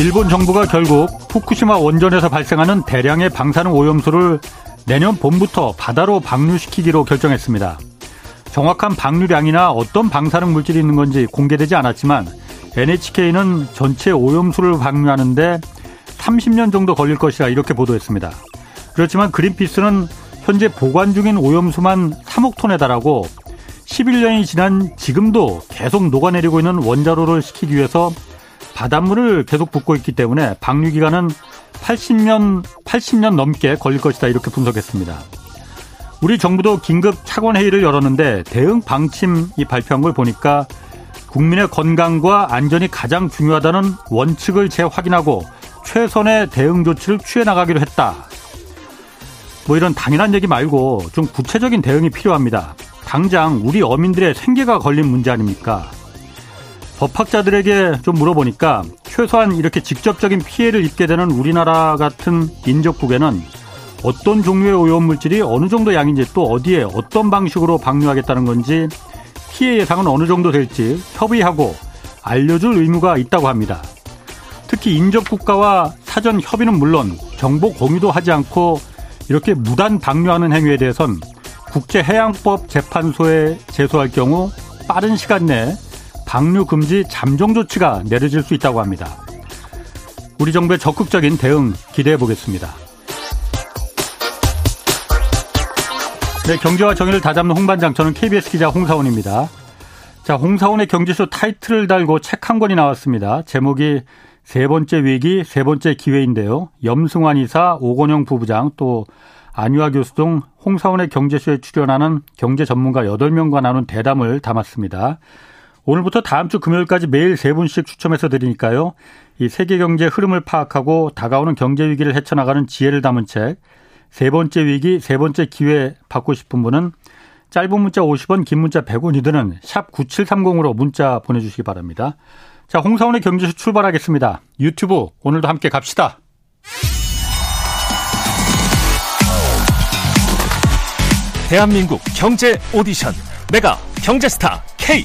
일본 정부가 결국 후쿠시마 원전에서 발생하는 대량의 방사능 오염수를 내년 봄부터 바다로 방류시키기로 결정했습니다. 정확한 방류량이나 어떤 방사능 물질이 있는 건지 공개되지 않았지만 NHK는 전체 오염수를 방류하는데 30년 정도 걸릴 것이라 이렇게 보도했습니다. 그렇지만 그린피스는 현재 보관 중인 오염수만 3억 톤에 달하고 11년이 지난 지금도 계속 녹아내리고 있는 원자로를 식히기 위해서 바닷물을 계속 붓고 있기 때문에 방류 기간은 80년 넘게 걸릴 것이다 이렇게 분석했습니다. 우리 정부도 긴급 차관회의를 열었는데 대응 방침이 발표한 걸 보니까 국민의 건강과 안전이 가장 중요하다는 원칙을 재확인하고 최선의 대응 조치를 취해 나가기로 했다. 뭐 이런 당연한 얘기 말고 좀 구체적인 대응이 필요합니다. 당장 우리 어민들의 생계가 걸린 문제 아닙니까? 법학자들에게 좀 물어보니까 최소한 이렇게 직접적인 피해를 입게 되는 우리나라 같은 인접국에는 어떤 종류의 오염물질이 어느 정도 양인지 또 어디에 어떤 방식으로 방류하겠다는 건지 피해 예상은 어느 정도 될지 협의하고 알려줄 의무가 있다고 합니다. 특히 인접국가와 사전 협의는 물론 정보 공유도 하지 않고 이렇게 무단 방류하는 행위에 대해선 국제해양법 재판소에 제소할 경우 빠른 시간 내에 방류 금지 잠정 조치가 내려질 수 있다고 합니다. 우리 정부의 적극적인 대응 기대해 보겠습니다. 네, 경제와 정의를 다잡는 홍반장, 저는 KBS 기자 홍사원입니다. 자, 홍사원의 경제쇼 타이틀을 달고 책 한 권이 나왔습니다. 제목이 세 번째 위기, 세 번째 기회인데요. 염승환 이사, 오건영 부부장, 또 안유아 교수 등 홍사원의 경제쇼에 출연하는 경제 전문가 8명과 나눈 대담을 담았습니다. 오늘부터 다음 주 금요일까지 매일 3분씩 추첨해서 드리니까요. 이 세계 경제 흐름을 파악하고 다가오는 경제 위기를 헤쳐나가는 지혜를 담은 책, 세 번째 위기, 세 번째 기회 받고 싶은 분은 짧은 문자 50원, 긴 문자 100원이 드는 샵 9730으로 문자 보내주시기 바랍니다. 자, 홍사원의 경제쇼 출발하겠습니다. 유튜브 오늘도 함께 갑시다. 대한민국 경제 오디션 메가 경제스타 K.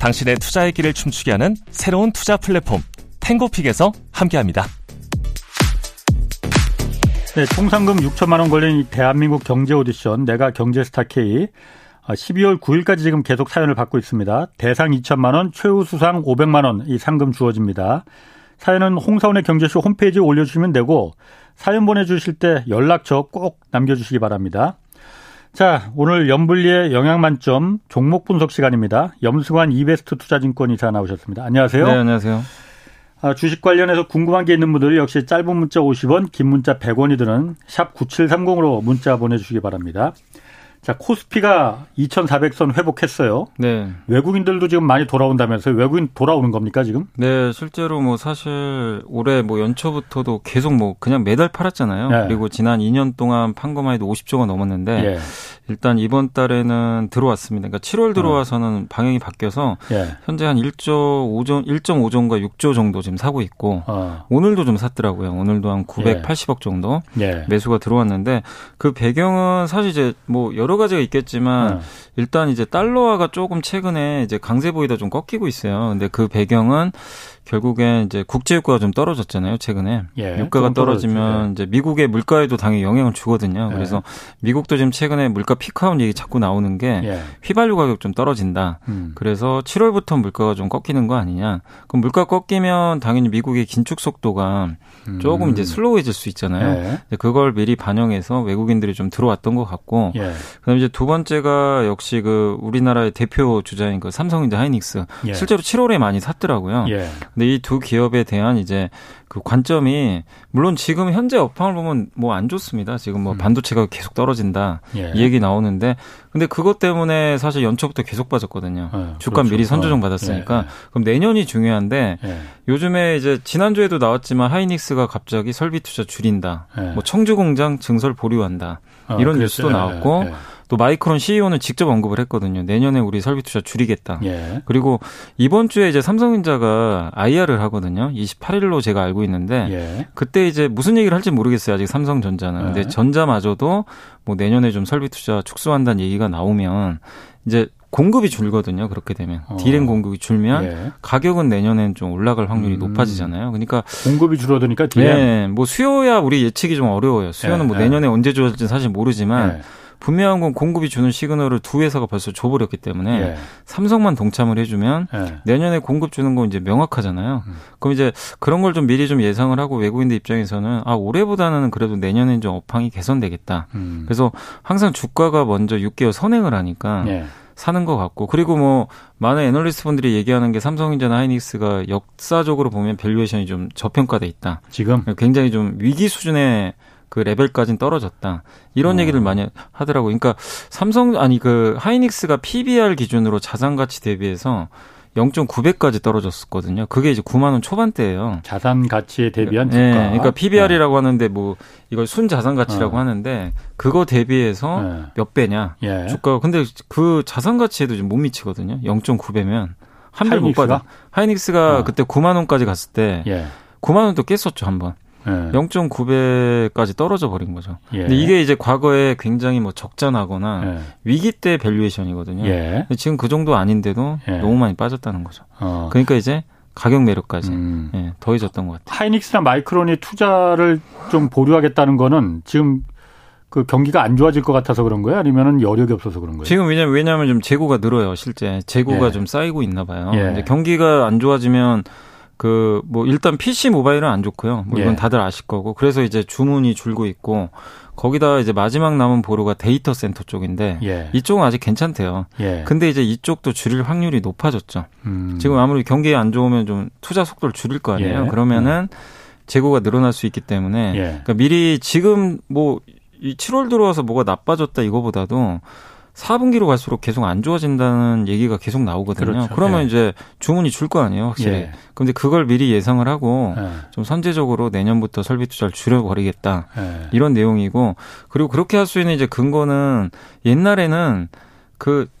당신의 투자의 길을 춤추게 하는 새로운 투자 플랫폼 탱고픽에서 함께합니다. 네, 총 상금 6천만 원 걸린 대한민국 경제 오디션 내가 경제스타 K, 12월 9일까지 지금 계속 사연을 받고 있습니다. 대상 2천만 원, 최우수상 500만 원 이 상금 주어집니다. 사연은 홍사원의 경제쇼 홈페이지에 올려주시면 되고 사연 보내주실 때 연락처 꼭 남겨주시기 바랍니다. 자, 오늘 염블리의 영양만점 종목 분석 시간입니다. 염승환 이베스트 투자증권 이사 나오셨습니다. 안녕하세요. 네, 안녕하세요. 주식 관련해서 궁금한 게 있는 분들 역시 짧은 문자 50원, 긴 문자 100원이 드는 샵 9730으로 문자 보내주시기 바랍니다. 자, 코스피가 2400선 회복했어요. 네. 외국인들도 지금 많이 돌아온다면서요. 외국인 돌아오는 겁니까, 지금? 네, 실제로 뭐 사실 올해 뭐 연초부터도 계속 뭐 그냥 매달 팔았잖아요. 네. 그리고 지난 2년 동안 판 것만 해도 50조가 넘었는데 네. 일단 이번 달에는 들어왔습니다. 그러니까 7월 들어와서는 방향이 바뀌어서 네. 현재 한 1.5조인가 6조 정도 지금 사고 있고 오늘도 좀 샀더라고요. 오늘도 한 980억 정도 네. 매수가 들어왔는데 그 배경은 사실 이제 뭐 여러 가지가 있겠지만 일단 이제 달러화가 조금 최근에 이제 강세 보이다 좀 꺾이고 있어요. 근데 그 배경은 결국엔 이제 국제 유가가 좀 떨어졌잖아요, 최근에. 예, 유가가 떨어지면 이제 미국의 물가에도 당연히 영향을 주거든요. 예. 그래서 미국도 지금 최근에 물가 피크아웃 얘기 자꾸 나오는 게 예. 휘발유 가격 좀 떨어진다. 그래서 7월부터 물가가 좀 꺾이는 거 아니냐. 그럼 물가 꺾이면 당연히 미국의 긴축 속도가 조금 이제 슬로우해질 수 있잖아요. 예. 그걸 미리 반영해서 외국인들이 좀 들어왔던 것 같고. 예. 그다음에 이제 두 번째가 역시 그 우리나라의 대표 주자인 그 삼성전자 하이닉스. 예. 실제로 7월에 많이 샀더라고요. 예. 근데 이 두 기업에 대한 이제 그 관점이 물론 지금 현재 업황을 보면 뭐 안 좋습니다. 지금 뭐 반도체가 계속 떨어진다 예. 이 얘기 나오는데 근데 그것 때문에 사실 연초부터 계속 빠졌거든요. 예, 주가 그렇죠. 미리 선조정 받았으니까 예, 예. 그럼 내년이 중요한데 예. 요즘에 이제 지난주에도 나왔지만 하이닉스가 갑자기 설비 투자 줄인다. 예. 뭐 청주 공장 증설 보류한다. 이런 뉴스도 나왔고 예, 예. 또 마이크론 CEO는 직접 언급을 했거든요. 내년에 우리 설비 투자 줄이겠다. 예. 그리고 이번 주에 이제 삼성전자가 IR을 하거든요. 28일로 제가 알고 있는데 예. 그때 이제 무슨 얘기를 할지 모르겠어요. 아직 삼성전자는. 예. 근데 전자마저도 뭐 내년에 좀 설비 투자 축소한다는 얘기가 나오면 이제 공급이 줄거든요. 그렇게 되면. D램 공급이 줄면 예. 가격은 내년엔 좀 올라갈 확률이 높아지잖아요. 그러니까 공급이 줄어드니까 D램. 예. 뭐 수요야 우리 예측이 좀 어려워요. 수요는 예. 뭐 내년에 언제 줄어들지는 사실 모르지만 예. 분명한 건 공급이 주는 시그널을 두 회사가 벌써 줘버렸기 때문에 예. 삼성만 동참을 해주면 예. 내년에 공급 주는 건 이제 명확하잖아요. 그럼 이제 그런 걸 좀 미리 좀 예상을 하고 외국인들 입장에서는 아 올해보다는 그래도 내년엔 좀 업황이 개선되겠다. 그래서 항상 주가가 먼저 6개월 선행을 하니까 예. 사는 것 같고 그리고 뭐 많은 애널리스트 분들이 얘기하는 게 삼성전자나 하이닉스가 역사적으로 보면 밸류에이션이 좀 저평가돼 있다. 지금 굉장히 좀 위기 수준의 그 레벨까지는 떨어졌다. 이런 얘기를 많이 하더라고요. 그러니까 하이닉스가 PBR 기준으로 자산 가치 대비해서 0.9배까지 떨어졌었거든요. 그게 이제 9만 원 초반대예요. 자산 가치에 대비한 주가. 네, 그러니까 PBR이라고 하는데 뭐 이걸 순 자산 가치라고 하는데 그거 대비해서 몇 배냐 예. 주가가. 근데 그 자산 가치에도 지금 못 미치거든요. 0.9배면 한 배 못 받아. 하이닉스가 그때 9만 원까지 갔을 때 예. 9만 원도 깼었죠 한 번. 예. 0.9배까지 떨어져 버린 거죠. 예. 근데 이게 이제 과거에 굉장히 뭐 적자나거나 예. 위기 때 밸류에이션이거든요. 예. 지금 그 정도 아닌데도 예. 너무 많이 빠졌다는 거죠. 그러니까 이제 가격 매력까지 예, 더해졌던 것 같아요. 하이닉스나 마이크론이 투자를 좀 보류하겠다는 거는 지금 그 경기가 안 좋아질 것 같아서 그런 거예요? 아니면은 여력이 없어서 그런 거예요? 지금 왜냐하면 좀 재고가 늘어요. 실제 재고가 예. 좀 쌓이고 있나 봐요. 예. 이제 경기가 안 좋아지면 뭐 일단 PC 모바일은 안 좋고요. 뭐 이건 예. 다들 아실 거고. 그래서 이제 주문이 줄고 있고 거기다 이제 마지막 남은 보루가 데이터 센터 쪽인데 예. 이쪽은 아직 괜찮대요. 예. 근데 이제 이쪽도 줄일 확률이 높아졌죠. 지금 아무리 경기가 안 좋으면 좀 투자 속도를 줄일 거 아니에요. 예. 그러면은 재고가 늘어날 수 있기 때문에 예. 그러니까 미리 지금 뭐 이 7월 들어와서 뭐가 나빠졌다 이거보다도 4분기로 갈수록 계속 안 좋아진다는 얘기가 계속 나오거든요. 그렇죠. 그러면 예. 이제 주문이 줄 거 아니에요, 확실히. 예. 그런데 그걸 미리 예상을 하고 예. 좀 선제적으로 내년부터 설비 투자를 줄여버리겠다. 예. 이런 내용이고 그리고 그렇게 할 수 있는 이제 근거는 옛날에는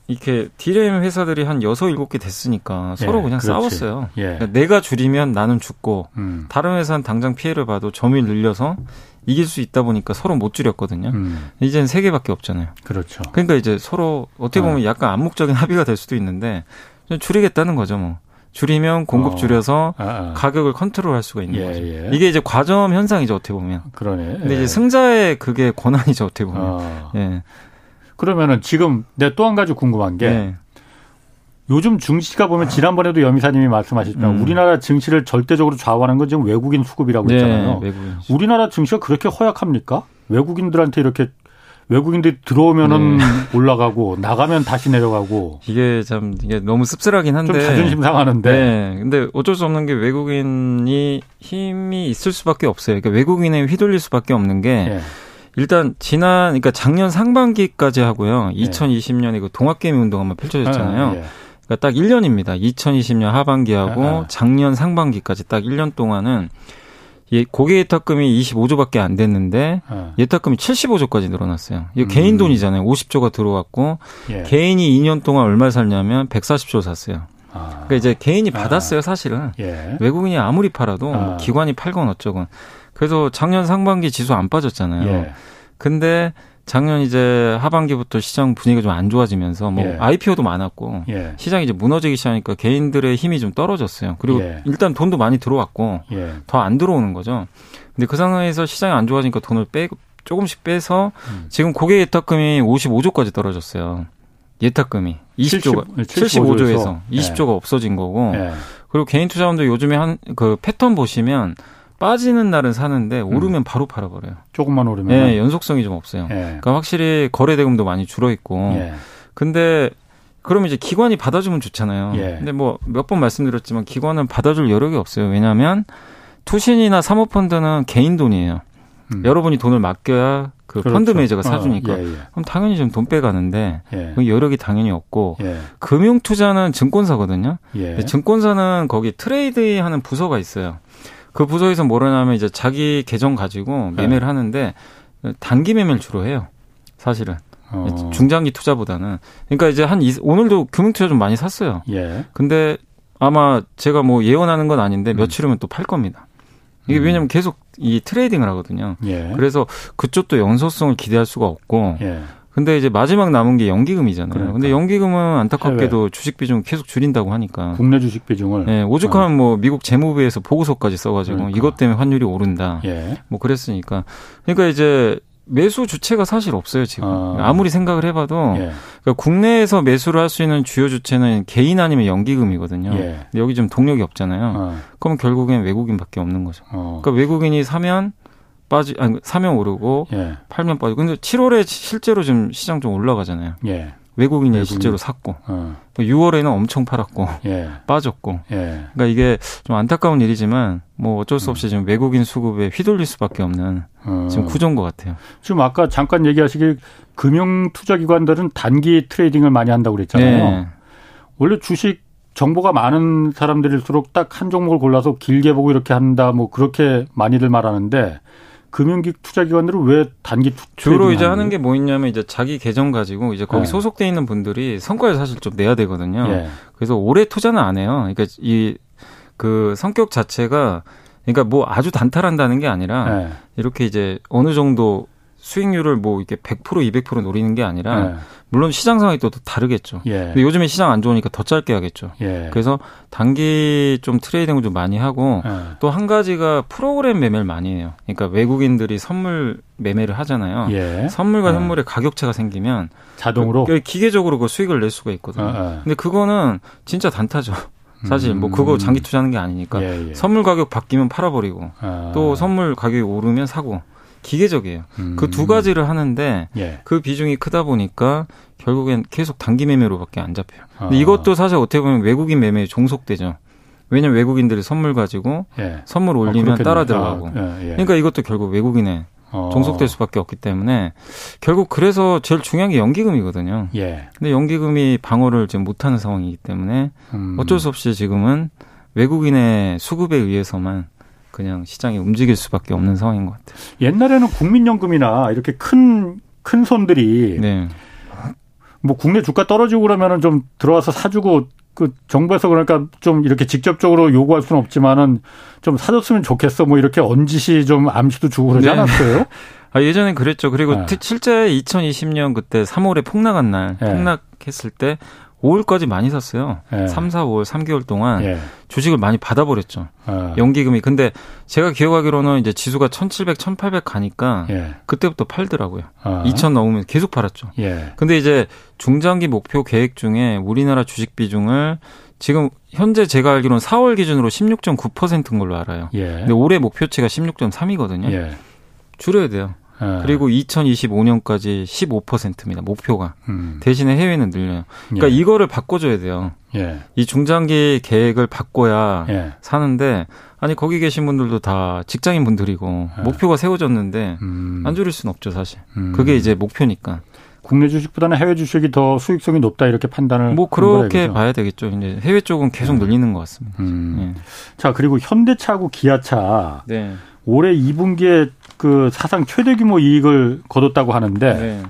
이렇게 D램 회사들이 한 6, 7개 됐으니까 서로 예, 그냥 그렇지. 싸웠어요. 예. 그러니까 내가 줄이면 나는 죽고 다른 회사는 당장 피해를 봐도 점유율 늘려서 이길 수 있다 보니까 서로 못 줄였거든요. 이제는 3개밖에 없잖아요. 그렇죠. 그러니까 이제 서로 어떻게 보면 약간 암묵적인 합의가 될 수도 있는데 좀 줄이겠다는 거죠, 뭐. 줄이면 공급 줄여서 가격을 컨트롤할 수가 있는 예, 거죠. 예. 이게 이제 과점 현상이죠, 어떻게 보면. 그러네. 예. 근데 이제 승자의 그게 권한이죠, 어떻게 보면. 예. 그러면은 지금 내가 또 한 가지 궁금한 게 예. 요즘 증시가 보면 지난번에도 염 이사님이 말씀하셨지만 우리나라 증시를 절대적으로 좌우하는 건 지금 외국인 수급이라고 했잖아요. 네, 외국인 수급. 우리나라 증시가 그렇게 허약합니까? 외국인들한테 이렇게 외국인들이 들어오면은 네. 올라가고 나가면 다시 내려가고 이게 참 이게 너무 씁쓸하긴 한데 좀 자존심 상하는데. 네, 근데 어쩔 수 없는 게 외국인이 힘이 있을 수밖에 없어요. 그러니까 외국인에 휘둘릴 수밖에 없는 게. 네. 일단 그러니까 작년 상반기까지 하고요. 2020년에 그 동학개미 운동 한번 펼쳐졌잖아요. 예. 그러니까 딱 1년입니다. 2020년 하반기하고 작년 상반기까지 딱 1년 동안은 고객 예탁금이 25조밖에 안 됐는데 예탁금이 75조까지 늘어났어요. 이거 개인 돈이잖아요. 50조가 들어왔고 예. 개인이 2년 동안 얼마를 샀냐면 140조를 샀어요. 그러니까 이제 개인이 받았어요, 사실은. 예. 외국인이 아무리 팔아도 뭐 기관이 팔건 어쩌건. 그래서 작년 상반기 지수 안 빠졌잖아요. 예. 근데 작년 이제 하반기부터 시장 분위기가 좀 안 좋아지면서 뭐 예. IPO도 많았고 예. 시장이 이제 무너지기 시작하니까 개인들의 힘이 좀 떨어졌어요. 그리고 예. 일단 돈도 많이 들어왔고 예. 더 안 들어오는 거죠. 근데 그 상황에서 시장이 안 좋아지니까 돈을 조금씩 빼서 지금 고객 예탁금이 55조까지 떨어졌어요. 예탁금이 75조에서 20조가 예. 없어진 거고 예. 그리고 개인 투자원들 요즘에 그 패턴 보시면 빠지는 날은 사는데 오르면 바로 팔아버려요. 조금만 오르면? 네. 연속성이 좀 없어요. 예. 그러니까 확실히 거래대금도 많이 줄어있고. 예. 근데 그러면 이제 기관이 받아주면 좋잖아요. 예. 근데 뭐 몇 번 말씀드렸지만 기관은 받아줄 여력이 없어요. 왜냐하면 투신이나 사모펀드는 개인 돈이에요. 여러분이 돈을 맡겨야 그 그렇죠. 펀드 매니저가 사주니까. 예, 예. 그럼 당연히 좀 돈 빼가는데 예. 여력이 당연히 없고 예. 금융 투자는 증권사거든요. 예. 증권사는 거기 트레이드하는 부서가 있어요. 그 부서에서 뭘 하냐면 이제 자기 계정 가지고 매매를 예. 하는데 단기 매매를 주로 해요. 사실은. 중장기 투자보다는. 그러니까 이제 오늘도 금융 투자 좀 많이 샀어요. 예. 근데 아마 제가 뭐 예언하는 건 아닌데 며칠 후면 또 팔 겁니다. 이게 왜냐면 계속 이 트레이딩을 하거든요. 예. 그래서 그쪽도 연소성을 기대할 수가 없고. 예. 근데 이제 마지막 남은 게 연기금이잖아요. 그러니까. 근데 연기금은 안타깝게도 해외. 주식 비중 계속 줄인다고 하니까. 국내 주식 비중을. 예. 오죽하면 뭐 미국 재무부에서 보고서까지 써가지고 그러니까. 이것 때문에 환율이 오른다. 예. 뭐 그랬으니까. 그러니까 이제. 매수 주체가 사실 없어요 지금. 아무리 생각을 해봐도 예. 그러니까 국내에서 매수를 할 수 있는 주요 주체는 개인 아니면 연기금이거든요. 예. 근데 여기 좀 동력이 없잖아요. 그럼 결국엔 외국인밖에 없는 거죠. 그러니까 외국인이 사면 오르고 예. 팔면 빠지고. 근데 7월에 실제로 좀 시장 좀 올라가잖아요. 예. 외국인이 실제로 샀고 6월에는 엄청 팔았고 예. 빠졌고 예. 그러니까 이게 좀 안타까운 일이지만 뭐 어쩔 수 없이 지금 외국인 수급에 휘둘릴 수밖에 없는 지금 구조인 것 같아요. 지금 아까 잠깐 얘기하시길 금융 투자기관들은 단기 트레이딩을 많이 한다고 그랬잖아요. 네. 원래 주식 정보가 많은 사람들일수록 딱 한 종목을 골라서 길게 보고 이렇게 한다 뭐 그렇게 많이들 말하는데 금융기 투자기관들은 왜 단기 주로 이제 하는 게 뭐 있냐면 이제 자기 계정 가지고 이제 거기 네. 소속돼 있는 분들이 성과를 사실 좀 내야 되거든요. 예. 그래서 오래 투자는 안 해요. 그러니까 이 그 성격 자체가 그러니까 뭐 아주 단타한다는 게 아니라 예. 이렇게 이제 어느 정도 수익률을 뭐 이렇게 100% 200% 노리는 게 아니라 예. 물론 시장 상황이 또 다르겠죠. 예. 근데 요즘에 시장 안 좋으니까 더 짧게 하겠죠. 예. 그래서 단기 좀 트레이딩을 좀 많이 하고 예. 또 한 가지가 프로그램 매매를 많이 해요. 그러니까 외국인들이 선물 매매를 하잖아요. 예. 선물과 선물의 가격차가 생기면 자동으로 기계적으로 그 수익을 낼 수가 있거든요. 근데 그거는 진짜 단타죠. 사실 뭐 그거 장기 투자하는 게 아니니까 예, 예. 선물 가격 바뀌면 팔아버리고 또 선물 가격이 오르면 사고. 기계적이에요. 그 두 가지를 하는데 예. 그 비중이 크다 보니까 결국엔 계속 단기 매매로밖에 안 잡혀요. 근데 이것도 사실 어떻게 보면 외국인 매매에 종속되죠. 왜냐면 외국인들이 선물 가지고 예. 선물 올리면 따라 들어가고. 예, 예. 그러니까 이것도 결국 외국인에 종속될 수밖에 없기 때문에 결국 그래서 제일 중요한 게 연기금이거든요. 예. 근데 연기금이 방어를 지금 못하는 상황이기 때문에 어쩔 수 없이 지금은 외국인의 수급에 의해서만 그냥 시장이 움직일 수밖에 없는 상황인 것 같아요. 옛날에는 국민연금이나 이렇게 큰 손들이 네. 뭐 국내 주가 떨어지고 그러면은 좀 들어와서 사주고 그 정부에서 그러니까 좀 이렇게 직접적으로 요구할 수는 없지만은 좀 사줬으면 좋겠어 뭐 이렇게 언지시 좀 암시도 주고 그러지 네. 않았어요? 아, 예전엔 그랬죠. 그리고 네. 실제 2020년 그때 3월에 폭락한 날 네. 폭락했을 때 5월까지 많이 샀어요. 예. 3, 4, 5월 3개월 동안 예. 주식을 많이 받아버렸죠. 연기금이. 근데 제가 기억하기로는 이제 지수가 1,700, 1,800 가니까 예. 그때부터 팔더라고요. 2,000 넘으면 계속 팔았죠. 예. 근데 이제 중장기 목표 계획 중에 우리나라 주식 비중을 지금 현재 제가 알기로는 4월 기준으로 16.9%인 걸로 알아요. 예. 근데 올해 목표치가 16.3이거든요. 예. 줄여야 돼요. 그리고 2025년까지 15%입니다. 목표가. 대신에 해외는 늘려요. 그러니까 예. 이거를 바꿔줘야 돼요. 예. 이 중장기 계획을 바꿔야 예. 사는데 아니 거기 계신 분들도 다 직장인 분들이고 예. 목표가 세워졌는데 안 줄일 수는 없죠 사실. 그게 이제 목표니까. 국내 주식보다는 해외 주식이 더 수익성이 높다 이렇게 판단을. 뭐 그렇게 봐야 되겠죠. 이제 해외 쪽은 계속 늘리는 것 같습니다. 예. 자 그리고 현대차하고 기아차 네. 올해 2분기에 그 사상 최대 규모 이익을 거뒀다고 하는데 네.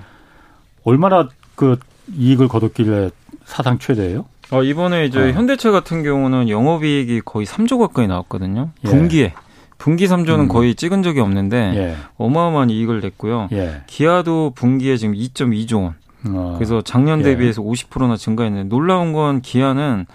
얼마나 그 이익을 거뒀길래 사상 최대예요? 이번에 이제 현대차 같은 경우는 영업이익이 거의 3조 가까이 나왔거든요. 예. 분기에. 분기 3조는 거의 찍은 적이 없는데 예. 어마어마한 이익을 냈고요. 예. 기아도 분기에 지금 2.2조 원. 그래서 작년 대비해서 예. 50%나 증가했는데 놀라운 건 기아는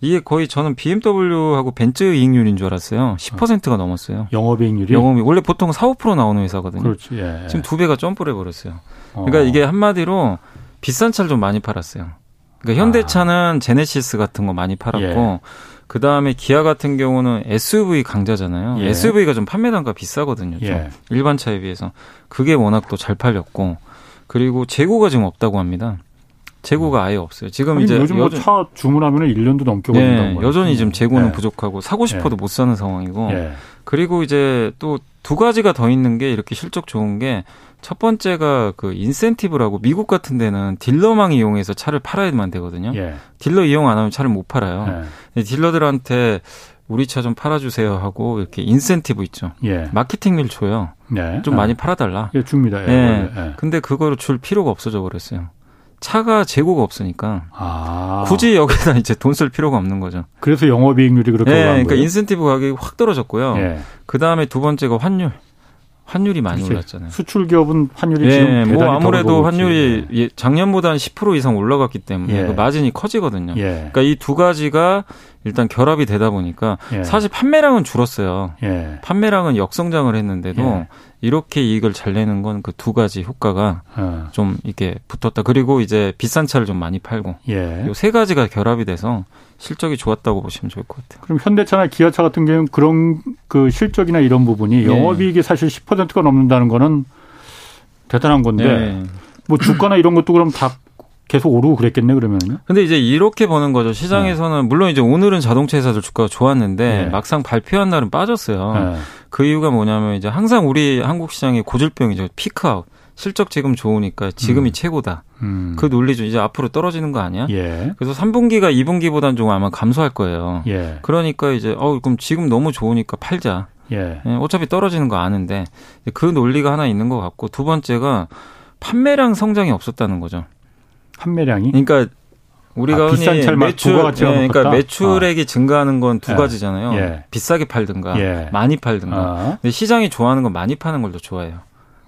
이게 거의 저는 BMW하고 벤츠 이익률인 줄 알았어요. 10%가 넘었어요. 영업이익률이? 영업이 원래 보통 4, 5% 나오는 회사거든요. 그렇지. 예. 지금 2배가 점프를 해버렸어요. 그러니까 이게 한마디로 비싼 차를 좀 많이 팔았어요. 그러니까 현대차는 제네시스 같은 거 많이 팔았고 예. 그다음에 기아 같은 경우는 SUV 강자잖아요. 예. SUV가 좀 판매 단가 비싸거든요. 좀. 예. 일반 차에 비해서. 그게 워낙 또 잘 팔렸고 그리고 재고가 지금 없다고 합니다. 재고가 아예 없어요. 지금 아니, 이제 요즘 차 주문하면 1년도 넘게 걸린다는 거예요. 여전히 지금 재고는 부족하고 사고 싶어도 못 사는 상황이고. 그리고 이제 또 두 가지가 더 있는 게 이렇게 실적 좋은 게 첫 번째가 그 인센티브라고 미국 같은 데는 딜러망 이용해서 차를 팔아야만 되거든요. 딜러 이용 안 하면 차를 못 팔아요. 딜러들한테 우리 차 좀 팔아주세요 하고 이렇게 인센티브 있죠. 마케팅을 줘요. 좀 많이 팔아달라. 줍니다. 근데 그거를 줄 필요가 없어져 버렸어요. 차가 재고가 없으니까 굳이 여기다 이제 돈 쓸 필요가 없는 거죠. 그래서 영업이익률이 그렇게 올라간 거예요. 그러니까 인센티브 가격이 확 떨어졌고요. 그 다음에 두 번째가 환율. 환율이 많이 올랐잖아요. 수출 기업은 환율이 지금 대단히 뭐 아무래도 환율이 작년보다 한 10% 이상 올라갔기 때문에 그 마진이 커지거든요. 그러니까 이 두 가지가 일단 결합이 되다 보니까 사실 판매량은 줄었어요. 판매량은 역성장을 했는데도 이렇게 이익을 잘 내는 건 그 두 가지 효과가 좀 이렇게 붙었다. 그리고 이제 비싼 차를 좀 많이 팔고 이 세 가지가 결합이 돼서 실적이 좋았다고 보시면 좋을 것 같아요. 그럼 현대차나 기아차 같은 경우는 그런 그 실적이나 이런 부분이 영업이익이 사실 10%가 넘는다는 거는 대단한 건데 뭐 주가나 이런 것도 그럼 다 계속 오르고 그랬겠네 그러면요. 근데 이제 이렇게 보는 거죠. 시장에서는 물론 이제 오늘은 자동차 회사들 주가가 좋았는데 막상 발표한 날은 빠졌어요. 그 이유가 뭐냐면 이제 항상 우리 한국 시장의 고질병이죠. 피크아웃. 실적 지금 좋으니까 지금이 최고다. 그 논리죠. 이제 앞으로 떨어지는 거 아니야? 그래서 3분기가 2분기보다는 좀 아마 감소할 거예요. 그러니까 이제 그럼 지금 너무 좋으니까 팔자. 어차피 떨어지는 거 아는데 그 논리가 하나 있는 것 같고 두 번째가 판매량 성장이 없었다는 거죠. 판매량이? 그러니까 우리가 흔히 매출, 그러니까 매출액이 증가하는 건 두 가지잖아요. 비싸게 팔든가 많이 팔든가. 근데 시장이 좋아하는 건 많이 파는 걸 더 좋아해요.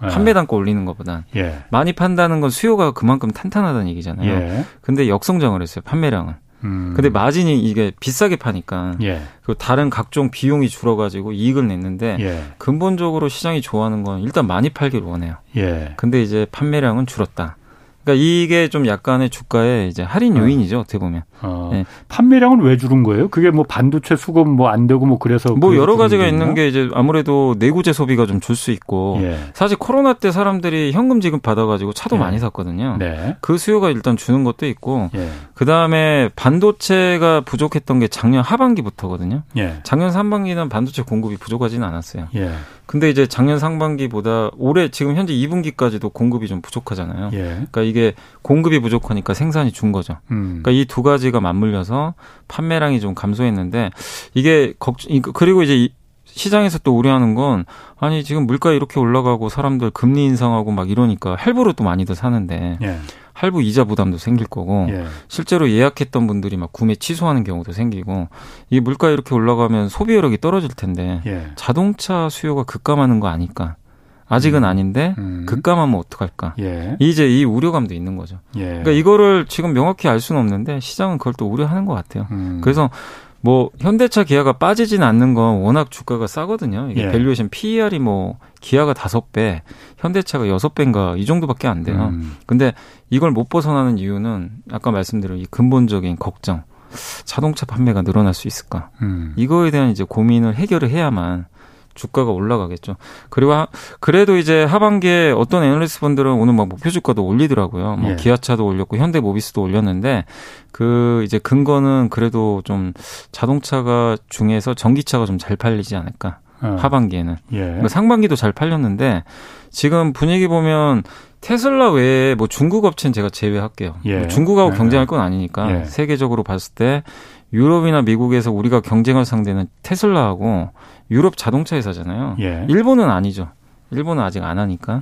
판매 단가 올리는 것보단 많이 판다는 건 수요가 그만큼 탄탄하다는 얘기잖아요. 근데 역성장을 했어요. 판매량은. 근데 마진이 이게 비싸게 파니까 그리고 다른 각종 비용이 줄어가지고 이익을 냈는데 근본적으로 시장이 좋아하는 건 일단 많이 팔기를 원해요. 근데 이제 판매량은 줄었다. 그러니까 이게 좀 약간의 주가의 이제 할인 요인이죠 어떻게 보면. 판매량은 왜 줄은 거예요? 그게 뭐 반도체 수급 뭐 안 되고 뭐 그래서 뭐 여러 가지가 있는 게 이제 아무래도 내구재 소비가 좀 줄 수 있고 사실 코로나 때 사람들이 현금 지급 받아가지고 차도 많이 샀거든요. 그 수요가 일단 주는 것도 있고 그 다음에 반도체가 부족했던 게 작년 하반기부터거든요. 작년 상반기는 반도체 공급이 부족하지는 않았어요. 근데 이제 작년 상반기보다 올해 지금 현재 2분기까지도 공급이 좀 부족하잖아요. 그러니까 이게 공급이 부족하니까 생산이 준 거죠. 그러니까 이 두 가지가 맞물려서 판매량이 좀 감소했는데 이게 그리고 이제 시장에서 또 우려하는 건 아니 지금 물가 이렇게 올라가고 사람들 금리 인상하고 막 이러니까 할부로 또 많이들 사는데 할부 이자 부담도 생길 거고 실제로 예약했던 분들이 막 구매 취소하는 경우도 생기고 이게 물가 이렇게 올라가면 소비 여력이 떨어질 텐데 자동차 수요가 급감하는 거 아닐까. 아직은 아닌데 급감하면 어떡할까. 이제 이 우려감도 있는 거죠. 그러니까 이거를 지금 명확히 알 수는 없는데 시장은 그걸 또 우려하는 것 같아요. 그래서 뭐 현대차 기아가 빠지진 않는 건 워낙 주가가 싸거든요. 이게 밸류에이션 PER이 뭐 기아가 5배, 현대차가 6배인가 이 정도밖에 안 돼요. 근데 이걸 못 벗어나는 이유는 아까 말씀드린 이 근본적인 걱정. 자동차 판매가 늘어날 수 있을까? 이거에 대한 이제 고민을 해결을 해야만 주가가 올라가겠죠. 그리고 그래도 이제 하반기에 어떤 애널리스트 분들은 오늘 막 목표 주가도 올리더라고요. 뭐 기아차도 올렸고 현대모비스도 올렸는데 그 이제 근거는 그래도 좀 자동차가 중에서 전기차가 좀 잘 팔리지 않을까. 하반기에는. 그러니까 상반기도 잘 팔렸는데 지금 분위기 보면 테슬라 외에 뭐 중국 업체는 제가 제외할게요. 뭐 중국하고 경쟁할 건 아니니까 세계적으로 봤을 때 유럽이나 미국에서 우리가 경쟁할 상대는 테슬라하고 유럽 자동차 회사잖아요. 일본은 아니죠. 일본은 아직 안 하니까.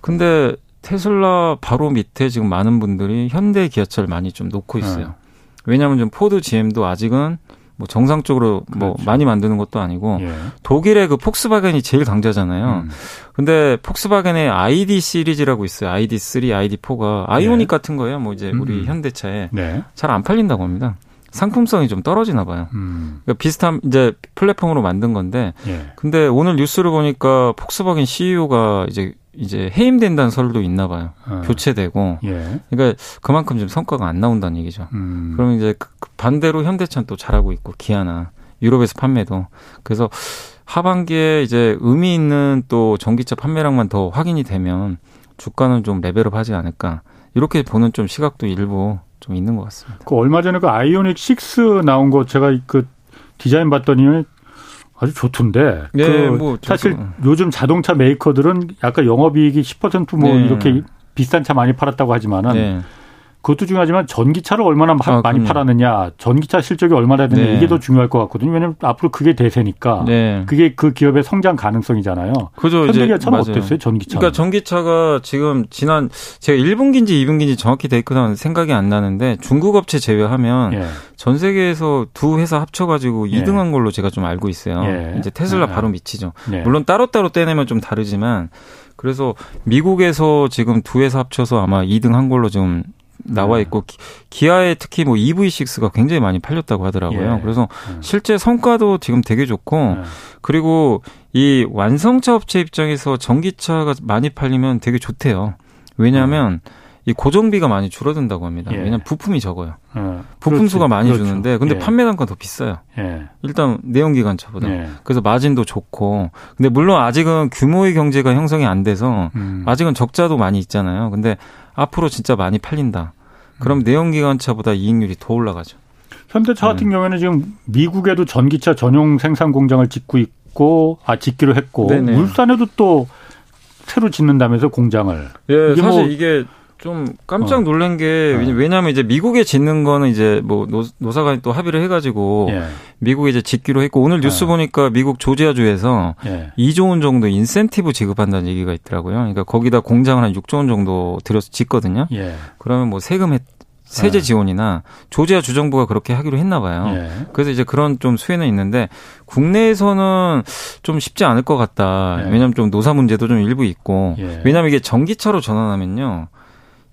근데 테슬라 바로 밑에 지금 많은 분들이 현대 기아차를 많이 좀 놓고 있어요. 왜냐하면 좀 포드 GM도 아직은 뭐 정상적으로 뭐 많이 만드는 것도 아니고 독일의 그 폭스바겐이 제일 강자잖아요. 근데 폭스바겐의 ID 시리즈라고 있어요. ID3, ID4가 아이오닉 같은 거예요. 뭐 이제 우리 현대차에 잘 안 팔린다고 합니다. 상품성이 좀 떨어지나 봐요. 그러니까 비슷한 이제 플랫폼으로 만든 건데, 근데 오늘 뉴스를 보니까 폭스바겐 CEO가 이제 해임된다는 설도 있나 봐요. 교체되고, 그러니까 그만큼 지금 성과가 안 나온다는 얘기죠. 그럼 이제 반대로 현대차는 또 잘하고 있고 기아나 유럽에서 판매도 그래서 하반기에 이제 의미 있는 또 전기차 판매량만 더 확인이 되면 주가는 좀 레벨업하지 않을까. 이렇게 보는 좀 시각도 일부 좀 있는 것 같습니다. 그 얼마 전에 그 아이오닉 6 나온 거 제가 그 디자인 봤더니 아주 좋던데. 네, 그 뭐 사실 요즘 자동차 메이커들은 약간 영업이익이 10% 뭐 네. 이렇게 비싼 차 많이 팔았다고 하지만은 네. 그것도 중요하지만 전기차를 얼마나 많이 팔았느냐, 전기차 실적이 얼마나 되느냐 네. 이게 더 중요할 것 같거든요. 왜냐하면 앞으로 그게 대세니까 네. 그게 그 기업의 성장 가능성이잖아요. 그죠. 현대차는 어땠어요? 전기차. 그러니까 전기차가 지금 지난 제가 1분기인지 2분기인지 정확히 데이터는 생각이 안 나는데 중국 업체 제외하면 예. 전 세계에서 두 회사 합쳐가지고 2등한 예. 걸로 제가 좀 알고 있어요. 예. 이제 테슬라 예. 바로 미치죠. 예. 물론 따로따로 떼내면 좀 다르지만 그래서 미국에서 지금 두 회사 합쳐서 아마 2등한 걸로 지금 나와 있고 기아에 특히 뭐 EV6가 굉장히 많이 팔렸다고 하더라고요. 예. 그래서 실제 성과도 지금 되게 좋고 예. 그리고 이 완성차 업체 입장에서 전기차가 많이 팔리면 되게 좋대요. 왜냐하면 이 고정비가 많이 줄어든다고 합니다. 예. 왜냐하면 부품이 적어요. 부품 수가 많이 그렇죠. 주는데 근데 예. 판매 단가가 더 비싸요. 예. 일단 내연기관차보다. 예. 그래서 마진도 좋고 근데 물론 아직은 규모의 경제가 형성이 안 돼서 아직은 적자도 많이 있잖아요. 근데 앞으로 진짜 많이 팔린다. 그럼 내연기관차보다 이익률이 더 올라가죠. 현대차 같은 경우에는 지금 미국에도 전기차 전용 생산 공장을 짓고 있고, 짓기로 했고, 네네. 울산에도 또 새로 짓는다면서 공장을. 예, 이게 사실 뭐 이게 좀 깜짝 놀란 게 왜냐하면 이제 미국에 짓는 거는 이제 뭐 노사간이 또 합의를 해가지고 예. 미국에 이제 짓기로 했고 오늘 뉴스 보니까 미국 조지아주에서 예. 2조 원 정도 인센티브 지급한다는 얘기가 있더라고요. 그러니까 거기다 공장을 한 6조 원 정도 들여서 짓거든요. 예. 그러면 뭐 세제 지원이나 조지아 주정부가 그렇게 하기로 했나 봐요. 예. 그래서 이제 그런 좀 수혜는 있는데 국내에서는 좀 쉽지 않을 것 같다. 예. 왜냐하면 좀 노사 문제도 좀 일부 있고 예. 왜냐하면 이게 전기차로 전환하면요.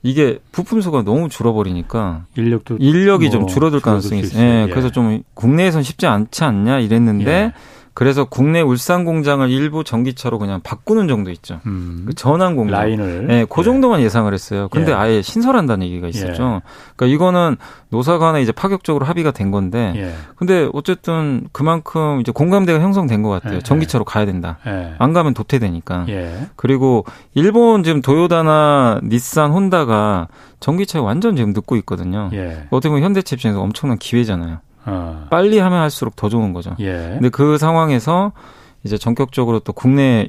이게 부품 수가 너무 줄어버리니까 인력이 좀 줄어들 가능성이 있어요. 예, 예. 그래서 좀 국내에선 쉽지 않지 않냐 이랬는데 예. 그래서 국내 울산 공장을 일부 전기차로 그냥 바꾸는 정도 있죠. 그 전환 공장. 라인을. 예, 그 정도만 예. 예상을 했어요. 그런데 예. 아예 신설한다는 얘기가 있었죠. 예. 그러니까 이거는 노사 간에 이제 파격적으로 합의가 된 건데 예. 근데 어쨌든 그만큼 이제 공감대가 형성된 것 같아요. 예. 전기차로 가야 된다. 예. 안 가면 도태되니까. 예. 그리고 일본 지금 도요타나 닛산, 혼다가 전기차에 완전 지금 늦고 있거든요. 예. 어떻게 보면 현대차 입장에서 엄청난 기회잖아요. 빨리 하면 할수록 더 좋은 거죠. 예. 근데 그 상황에서 이제 전격적으로 또 국내에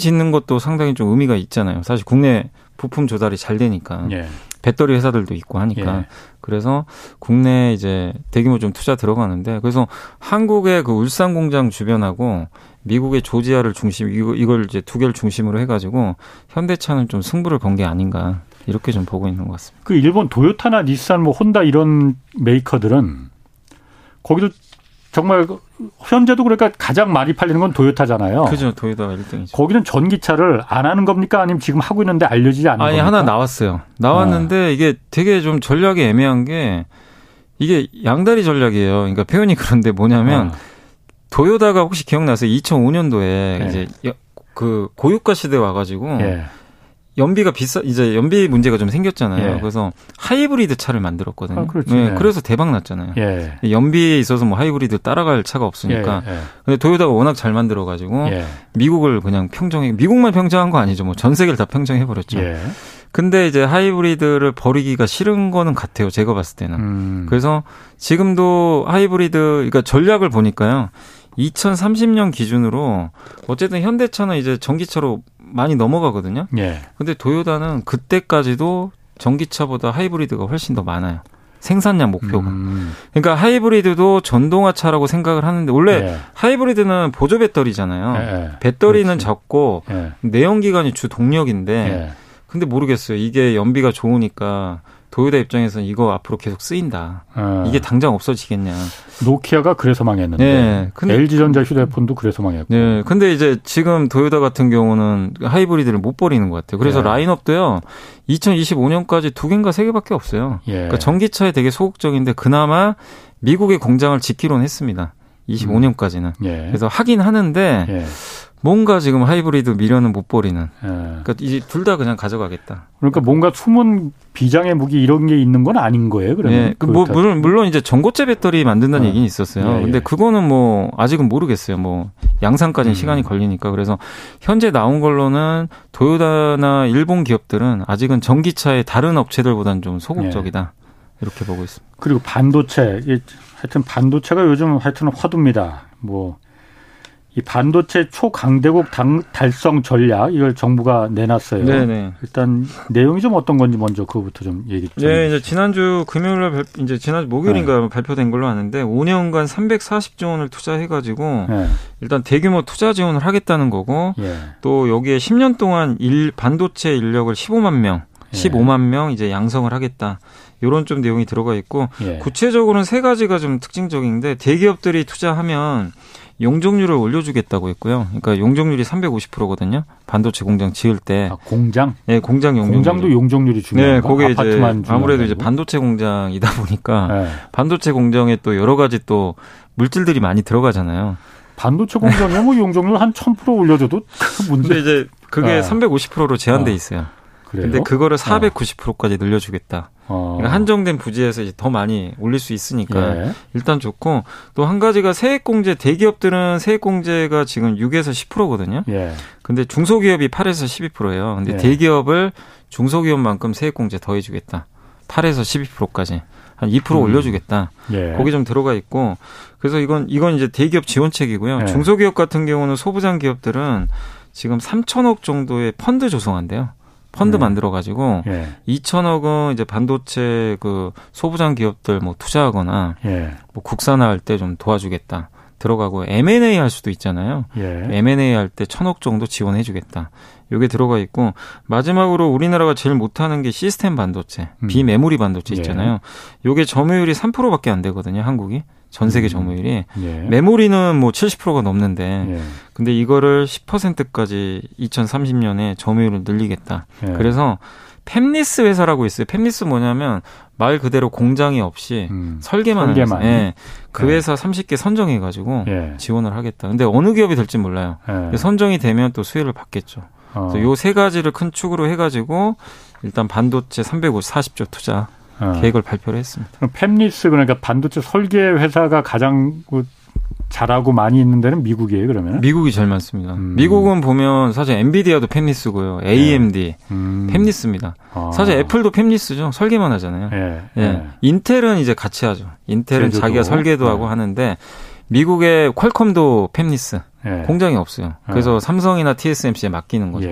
짓는 것도 상당히 좀 의미가 있잖아요. 사실 국내 부품 조달이 잘 되니까. 예. 배터리 회사들도 있고 하니까. 예. 그래서 국내에 이제 대규모 좀 투자 들어가는데 그래서 한국의 그 울산 공장 주변하고 미국의 조지아를 중심 이걸 이제 두 개를 중심으로 해 가지고 현대차는 좀 승부를 건 게 아닌가. 이렇게 좀 보고 있는 것 같습니다. 그 일본 도요타나 닛산 뭐 혼다 이런 메이커들은 거기도 정말 현재도 그러니까 가장 많이 팔리는 건 도요타잖아요. 그죠. 도요타가 1등이죠. 거기는 전기차를 안 하는 겁니까? 아니면 지금 하고 있는데 알려지지 않는 겁니까? 아니, 하나 나왔는데 이게 되게 좀 전략이 애매한 게 이게 양다리 전략이에요. 그러니까 표현이 그런데 뭐냐면 도요타가 혹시 기억나세요? 2005년도에 이제 그 고유가 시대에 와가지고 연비가 이제 연비 문제가 좀 생겼잖아요. 예. 그래서 하이브리드 차를 만들었거든요. 아, 그렇죠. 네, 예. 그래서 대박 났잖아요. 예. 연비에 있어서 뭐 하이브리드 따라갈 차가 없으니까. 예. 예. 근데 도요타가 워낙 잘 만들어가지고 예. 미국을 그냥 미국만 평정한 거 아니죠. 뭐 전 세계를 다 평정해버렸죠. 예. 근데 이제 하이브리드를 버리기가 싫은 거는 같아요. 제가 봤을 때는. 그래서 지금도 하이브리드, 그러니까 전략을 보니까요. 2030년 기준으로 어쨌든 현대차는 이제 전기차로 많이 넘어가거든요. 예. 근데 도요타는 그때까지도 전기차보다 하이브리드가 훨씬 더 많아요. 생산량 목표가. 그러니까 하이브리드도 전동화차라고 생각을 하는데 원래 예. 하이브리드는 보조 배터리잖아요. 예. 배터리는 그렇지. 적고 예. 내연기관이 주 동력인데 예. 근데 모르겠어요. 이게 연비가 좋으니까 도요타 입장에서는 이거 앞으로 계속 쓰인다. 이게 당장 없어지겠냐. 노키아가 그래서 망했는데. 네, 근데, LG전자 휴대폰도 그래서 망했고. 네, 근데 이제 지금 도요타 같은 경우는 하이브리드를 못 버리는 것 같아요. 그래서 예. 라인업도요. 2025년까지 2개인가 3개밖에 없어요. 예. 그러니까 전기차에 되게 소극적인데 그나마 미국의 공장을 짓기로는 했습니다. 25년까지는. 예. 그래서 하긴 하는데 예. 뭔가 지금 하이브리드 미련은 못 버리는. 예. 그러니까 이제 둘 다 그냥 가져가겠다. 그러니까 뭔가 숨은 비장의 무기 이런 게 있는 건 아닌 거예요, 그러면? 예. 물론 이제 전고체 배터리 만든다는 얘기는 있었어요. 예, 예. 근데 그거는 뭐 아직은 모르겠어요. 뭐 양산까지는 시간이 걸리니까. 그래서 현재 나온 걸로는 도요타나 일본 기업들은 아직은 전기차의 다른 업체들보다는 좀 소극적이다. 예. 이렇게 보고 있습니다. 그리고 반도체. 하여튼 반도체가 요즘 하여튼 화두입니다. 뭐 이 반도체 초강대국 달성 전략 이걸 정부가 내놨어요. 네네. 일단 내용이 좀 어떤 건지 먼저 그거부터 좀 얘기 좀. 네, 이제 지난주 금요일날 이제 지난 목요일인가 네. 발표된 걸로 아는데 5년간 340조 원을 투자해가지고 네. 일단 대규모 투자 지원을 하겠다는 거고 네. 또 여기에 10년 동안 반도체 인력을 15만 명 이제 양성을 하겠다. 이런 좀 내용이 들어가 있고 예. 구체적으로는 세 가지가 좀 특징적인데 대기업들이 투자하면 용적률을 올려주겠다고 했고요. 그러니까 용적률이 350%거든요. 반도체 공장 지을 때. 아, 공장? 네, 공장 용적률. 공장도 용적률이 중요한가? 네, 그게 아파트만 이제 아무래도 이제 반도체 공장이다 보니까 네. 반도체 공장에 또 여러 가지 또 물질들이 많이 들어가잖아요. 반도체 공장에 뭐 용적률 한 1000% 올려줘도 문제. 근데 이제 그게 350%로 제한돼 있어요. 근데 그거를 490%까지 늘려주겠다. 그러니까 한정된 부지에서 이제 더 많이 올릴 수 있으니까 예. 일단 좋고 또 한 가지가 세액공제 대기업들은 세액공제가 지금 6에서 10%거든요. 예. 근데 중소기업이 8에서 12%예요. 근데 예. 대기업을 중소기업만큼 세액공제 더해주겠다. 8에서 12%까지 한 2% 올려주겠다. 예. 거기 좀 들어가 있고 그래서 이건 이제 대기업 지원책이고요. 예. 중소기업 같은 경우는 소부장 기업들은 지금 3,000억 정도의 펀드 조성한대요. 펀드 만들어가지고 2,000억은 이제 반도체 그 소부장 기업들 뭐 투자하거나 뭐 국산화할 때 좀 도와주겠다 들어가고 M&A 할 수도 있잖아요. M&A 할 때 1,000억 정도 지원해주겠다. 이게 들어가 있고 마지막으로 우리나라가 제일 못하는 게 시스템 반도체, 비메모리 반도체 있잖아요. 이게 점유율이 3%밖에 안 되거든요. 한국이. 전 세계 점유율이. 메모리는 뭐 70%가 넘는데 근데 이거를 10%까지 2030년에 점유율을 늘리겠다. 그래서 팹리스 회사라고 있어요. 팹리스 뭐냐면 말 그대로 공장이 없이 설계만 하는 예. 그 회사 30개 선정해가지고 지원을 하겠다. 근데 어느 기업이 될지 몰라요. 선정이 되면 또 수혜를 받겠죠. 그래서 요 세 가지를 큰 축으로 해가지고 일단 반도체 340조 투자. 계획을 발표를 했습니다. 그럼 팹리스 그러니까 반도체 설계 회사가 가장 잘하고 많이 있는 데는 미국이에요, 그러면? 미국이 제일 많습니다. 미국은 보면 사실 엔비디아도 팹리스고요. AMD 팹리스입니다. 사실 애플도 팹리스죠. 설계만 하잖아요. 인텔은 이제 같이 하죠. 인텔은 자기가 설계도 하고 하는데 미국의 퀄컴도 팹리스 공장이 없어요. 그래서 삼성이나 TSMC에 맡기는 거죠.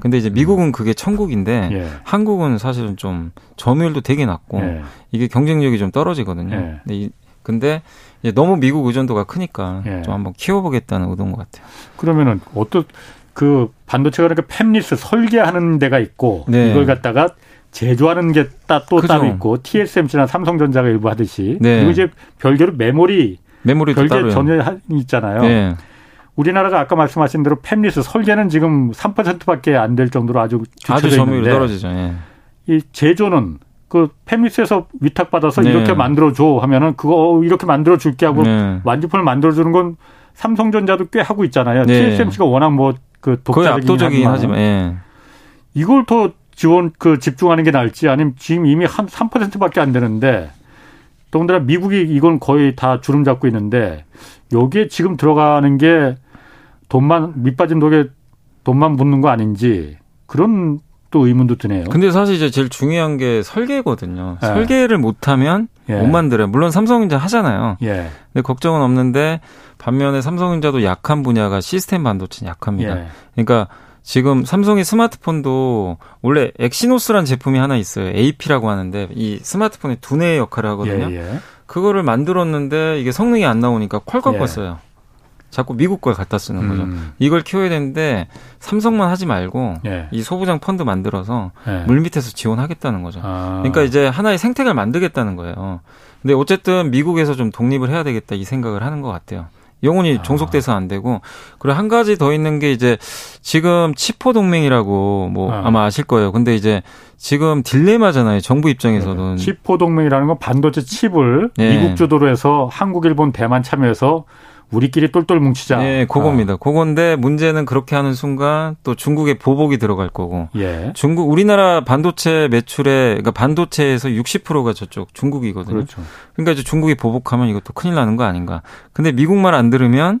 근데 이제 미국은 그게 천국인데 한국은 사실은 좀 점유율도 되게 낮고 이게 경쟁력이 좀 떨어지거든요. 근데 이제 너무 미국 의존도가 크니까 좀 한번 키워보겠다는 의도인 것 같아요. 그러면은 그 반도체가 그러니까 팹리스 설계하는 데가 있고 이걸 갖다가 제조하는 게 따로 있고 TSMC나 삼성전자가 일부 하듯이 그리고 이제 별개로 메모리도 따로요. 전혀 있잖아요. 우리나라가 아까 말씀하신 대로 팹리스 설계는 지금 3%밖에 안 될 정도로 아주 점유율이 떨어지죠. 이 제조는 그 팹리스에서 위탁받아서 이렇게 만들어줘 하면은 그거 이렇게 만들어줄게 하고 완제품을 만들어주는 건 삼성전자도 꽤 하고 있잖아요. TSMC가 워낙 뭐 그 독자적이긴 하지만 이걸 더 집중하는 게 나을지 아니면 지금 이미 한 3%밖에 안 되는데 더군다나 미국이 이건 거의 다 주름 잡고 있는데 여기에 지금 들어가는 게 밑빠진 독에 돈만 붓는 거 아닌지 그런 또 의문도 드네요. 근데 사실 이제 제일 중요한 게 설계거든요. 설계를 못하면 못 만들어요. 물론 삼성전자 하잖아요. 근데 걱정은 없는데 반면에 삼성전자도 약한 분야가 시스템 반도체는 약합니다. 그러니까 지금 삼성의 스마트폰도 원래 엑시노스라는 제품이 하나 있어요. AP라고 하는데 이 스마트폰의 두뇌의 역할을 하거든요. 그거를 만들었는데 이게 성능이 안 나오니까 퀄 써요. 자꾸 미국 걸 갖다 쓰는 거죠. 이걸 키워야 되는데 삼성만 하지 말고 이 소부장 펀드 만들어서 물밑에서 지원하겠다는 거죠. 그러니까 이제 하나의 생태계를 만들겠다는 거예요. 근데 어쨌든 미국에서 좀 독립을 해야 되겠다 이 생각을 하는 것 같아요. 영원히 종속돼서 안 되고. 그리고 한 가지 더 있는 게 이제 지금 치포 동맹이라고 뭐 아마 아실 거예요. 근데 이제 지금 딜레마잖아요. 정부 입장에서는. 치포 동맹이라는 건 반도체 칩을 미국 주도로 해서 한국, 일본, 대만 참여해서 우리끼리 똘똘 뭉치자. 그겁니다. 그건데 문제는 그렇게 하는 순간 또 중국의 보복이 들어갈 거고. 우리나라 반도체 그러니까 반도체에서 60%가 저쪽 중국이거든요. 그렇죠. 그러니까 이제 중국이 보복하면 이것도 큰일 나는 거 아닌가. 근데 미국 말 안 들으면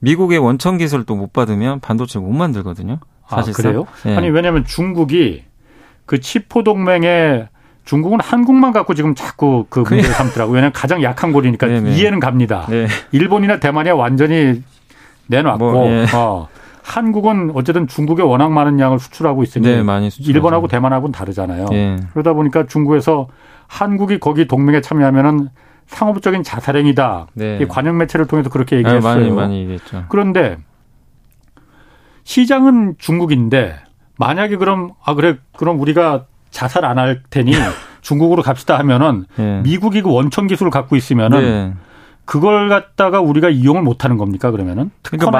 미국의 원천 기술을 또 못 받으면 반도체 못 만들거든요. 사실상. 아, 그래요? 예. 아니, 왜냐하면 중국이 그 치포 동맹에 중국은 한국만 갖고 지금 자꾸 그 문제를 삼더라고요. 왜냐하면 가장 약한 고리니까 네네. 이해는 갑니다. 네. 일본이나 대만에 완전히 내놨고 뭐, 예. 한국은 어쨌든 중국에 워낙 많은 양을 수출하고 있으니 네, 많이 일본하고 대만하고는 다르잖아요. 예. 그러다 보니까 중국에서 한국이 거기 동맹에 참여하면은 상업적인 자살행위다. 네. 관영 매체를 통해서 그렇게 얘기했어요. 많이 얘기했죠. 그런데 시장은 중국인데 만약에 그럼 아 그래 그럼 우리가 자살 안 할 테니 중국으로 갑시다 하면은 예. 미국이 그 원천 기술을 갖고 있으면은. 네. 그걸 갖다가 우리가 이용을 못하는 겁니까 그러면은? 그러니까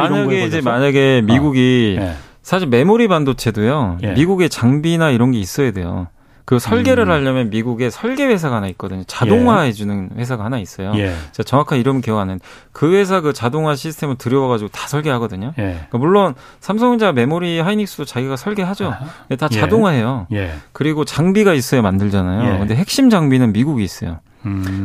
만약에 미국이 네. 사실 메모리 반도체도요. 네. 미국의 장비나 이런 게 있어야 돼요. 그 설계를 하려면 미국에 설계 회사가 하나 있거든요. 자동화해 주는 회사가 하나 있어요. 예. 제가 정확한 이름은 기억 안 나는데 그 회사 그 자동화 시스템을 들여와가지고 다 설계하거든요. 예. 그러니까 물론 삼성전자 메모리 하이닉스도 자기가 설계하죠. 근데 다 자동화해요. 예. 그리고 장비가 있어야 만들잖아요. 예. 근데 핵심 장비는 미국이 있어요.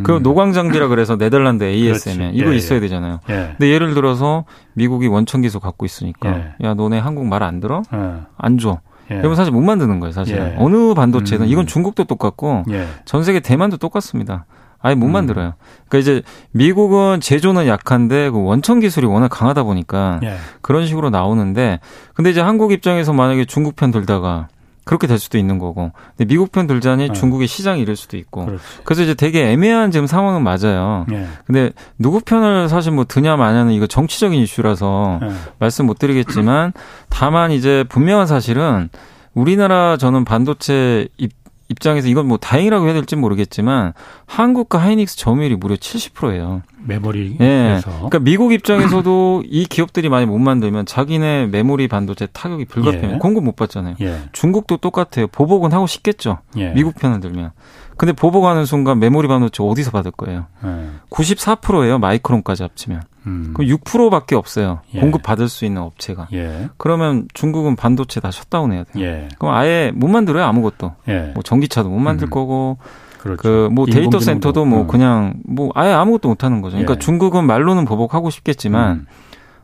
그 노광장비라 그래서 네덜란드 ASML 이거 예, 있어야 되잖아요. 예. 근데 예를 들어서 미국이 원천 기술 갖고 있으니까 예. 야 너네 한국 말 안 들어? 예. 안 줘. 예. 그러면 사실 못 만드는 거예요. 사실 예. 어느 반도체든 이건 중국도 똑같고 예. 전 세계 대만도 똑같습니다. 아예 못 만들어요. 그러니까 이제 미국은 제조는 약한데 그 원천 기술이 워낙 강하다 보니까 예. 그런 식으로 나오는데 근데 이제 한국 입장에서 만약에 중국 편 들다가 그렇게 될 수도 있는 거고. 근데 미국 편 들자니 네. 중국의 시장이 이럴 수도 있고. 그렇지. 그래서 이제 되게 애매한 지금 상황은 맞아요. 네. 근데 누구 편을 사실 뭐 드냐 마냐는 이거 정치적인 이슈라서 네. 말씀 못 드리겠지만 다만 이제 분명한 사실은 우리나라 저는 반도체 입장에서 이건 뭐 다행이라고 해야 될지 모르겠지만 한국과 하이닉스 점유율이 무려 70%예요. 메모리에서. 네. 그러니까 미국 입장에서도 이 기업들이 많이 못 만들면 자기네 메모리 반도체 타격이 불가피해요. 예. 공급 못 받잖아요. 예. 중국도 똑같아요. 보복은 하고 싶겠죠. 예. 미국 편을 들면. 근데 보복하는 순간 메모리 반도체 어디서 받을 거예요? 예. 94%예요. 마이크론까지 합치면. 그럼 6%밖에 없어요. 예. 공급 받을 수 있는 업체가. 예. 그러면 중국은 반도체 다 셧다운해야 돼요. 예. 그럼 아예 못 만들어요. 아무것도. 예. 뭐 전기차도 못 만들 거고. 그렇죠. 그 뭐 데이터 센터도 뭐 그냥 뭐 아예 아무것도 못 하는 거죠. 그러니까 예. 중국은 말로는 보복하고 싶겠지만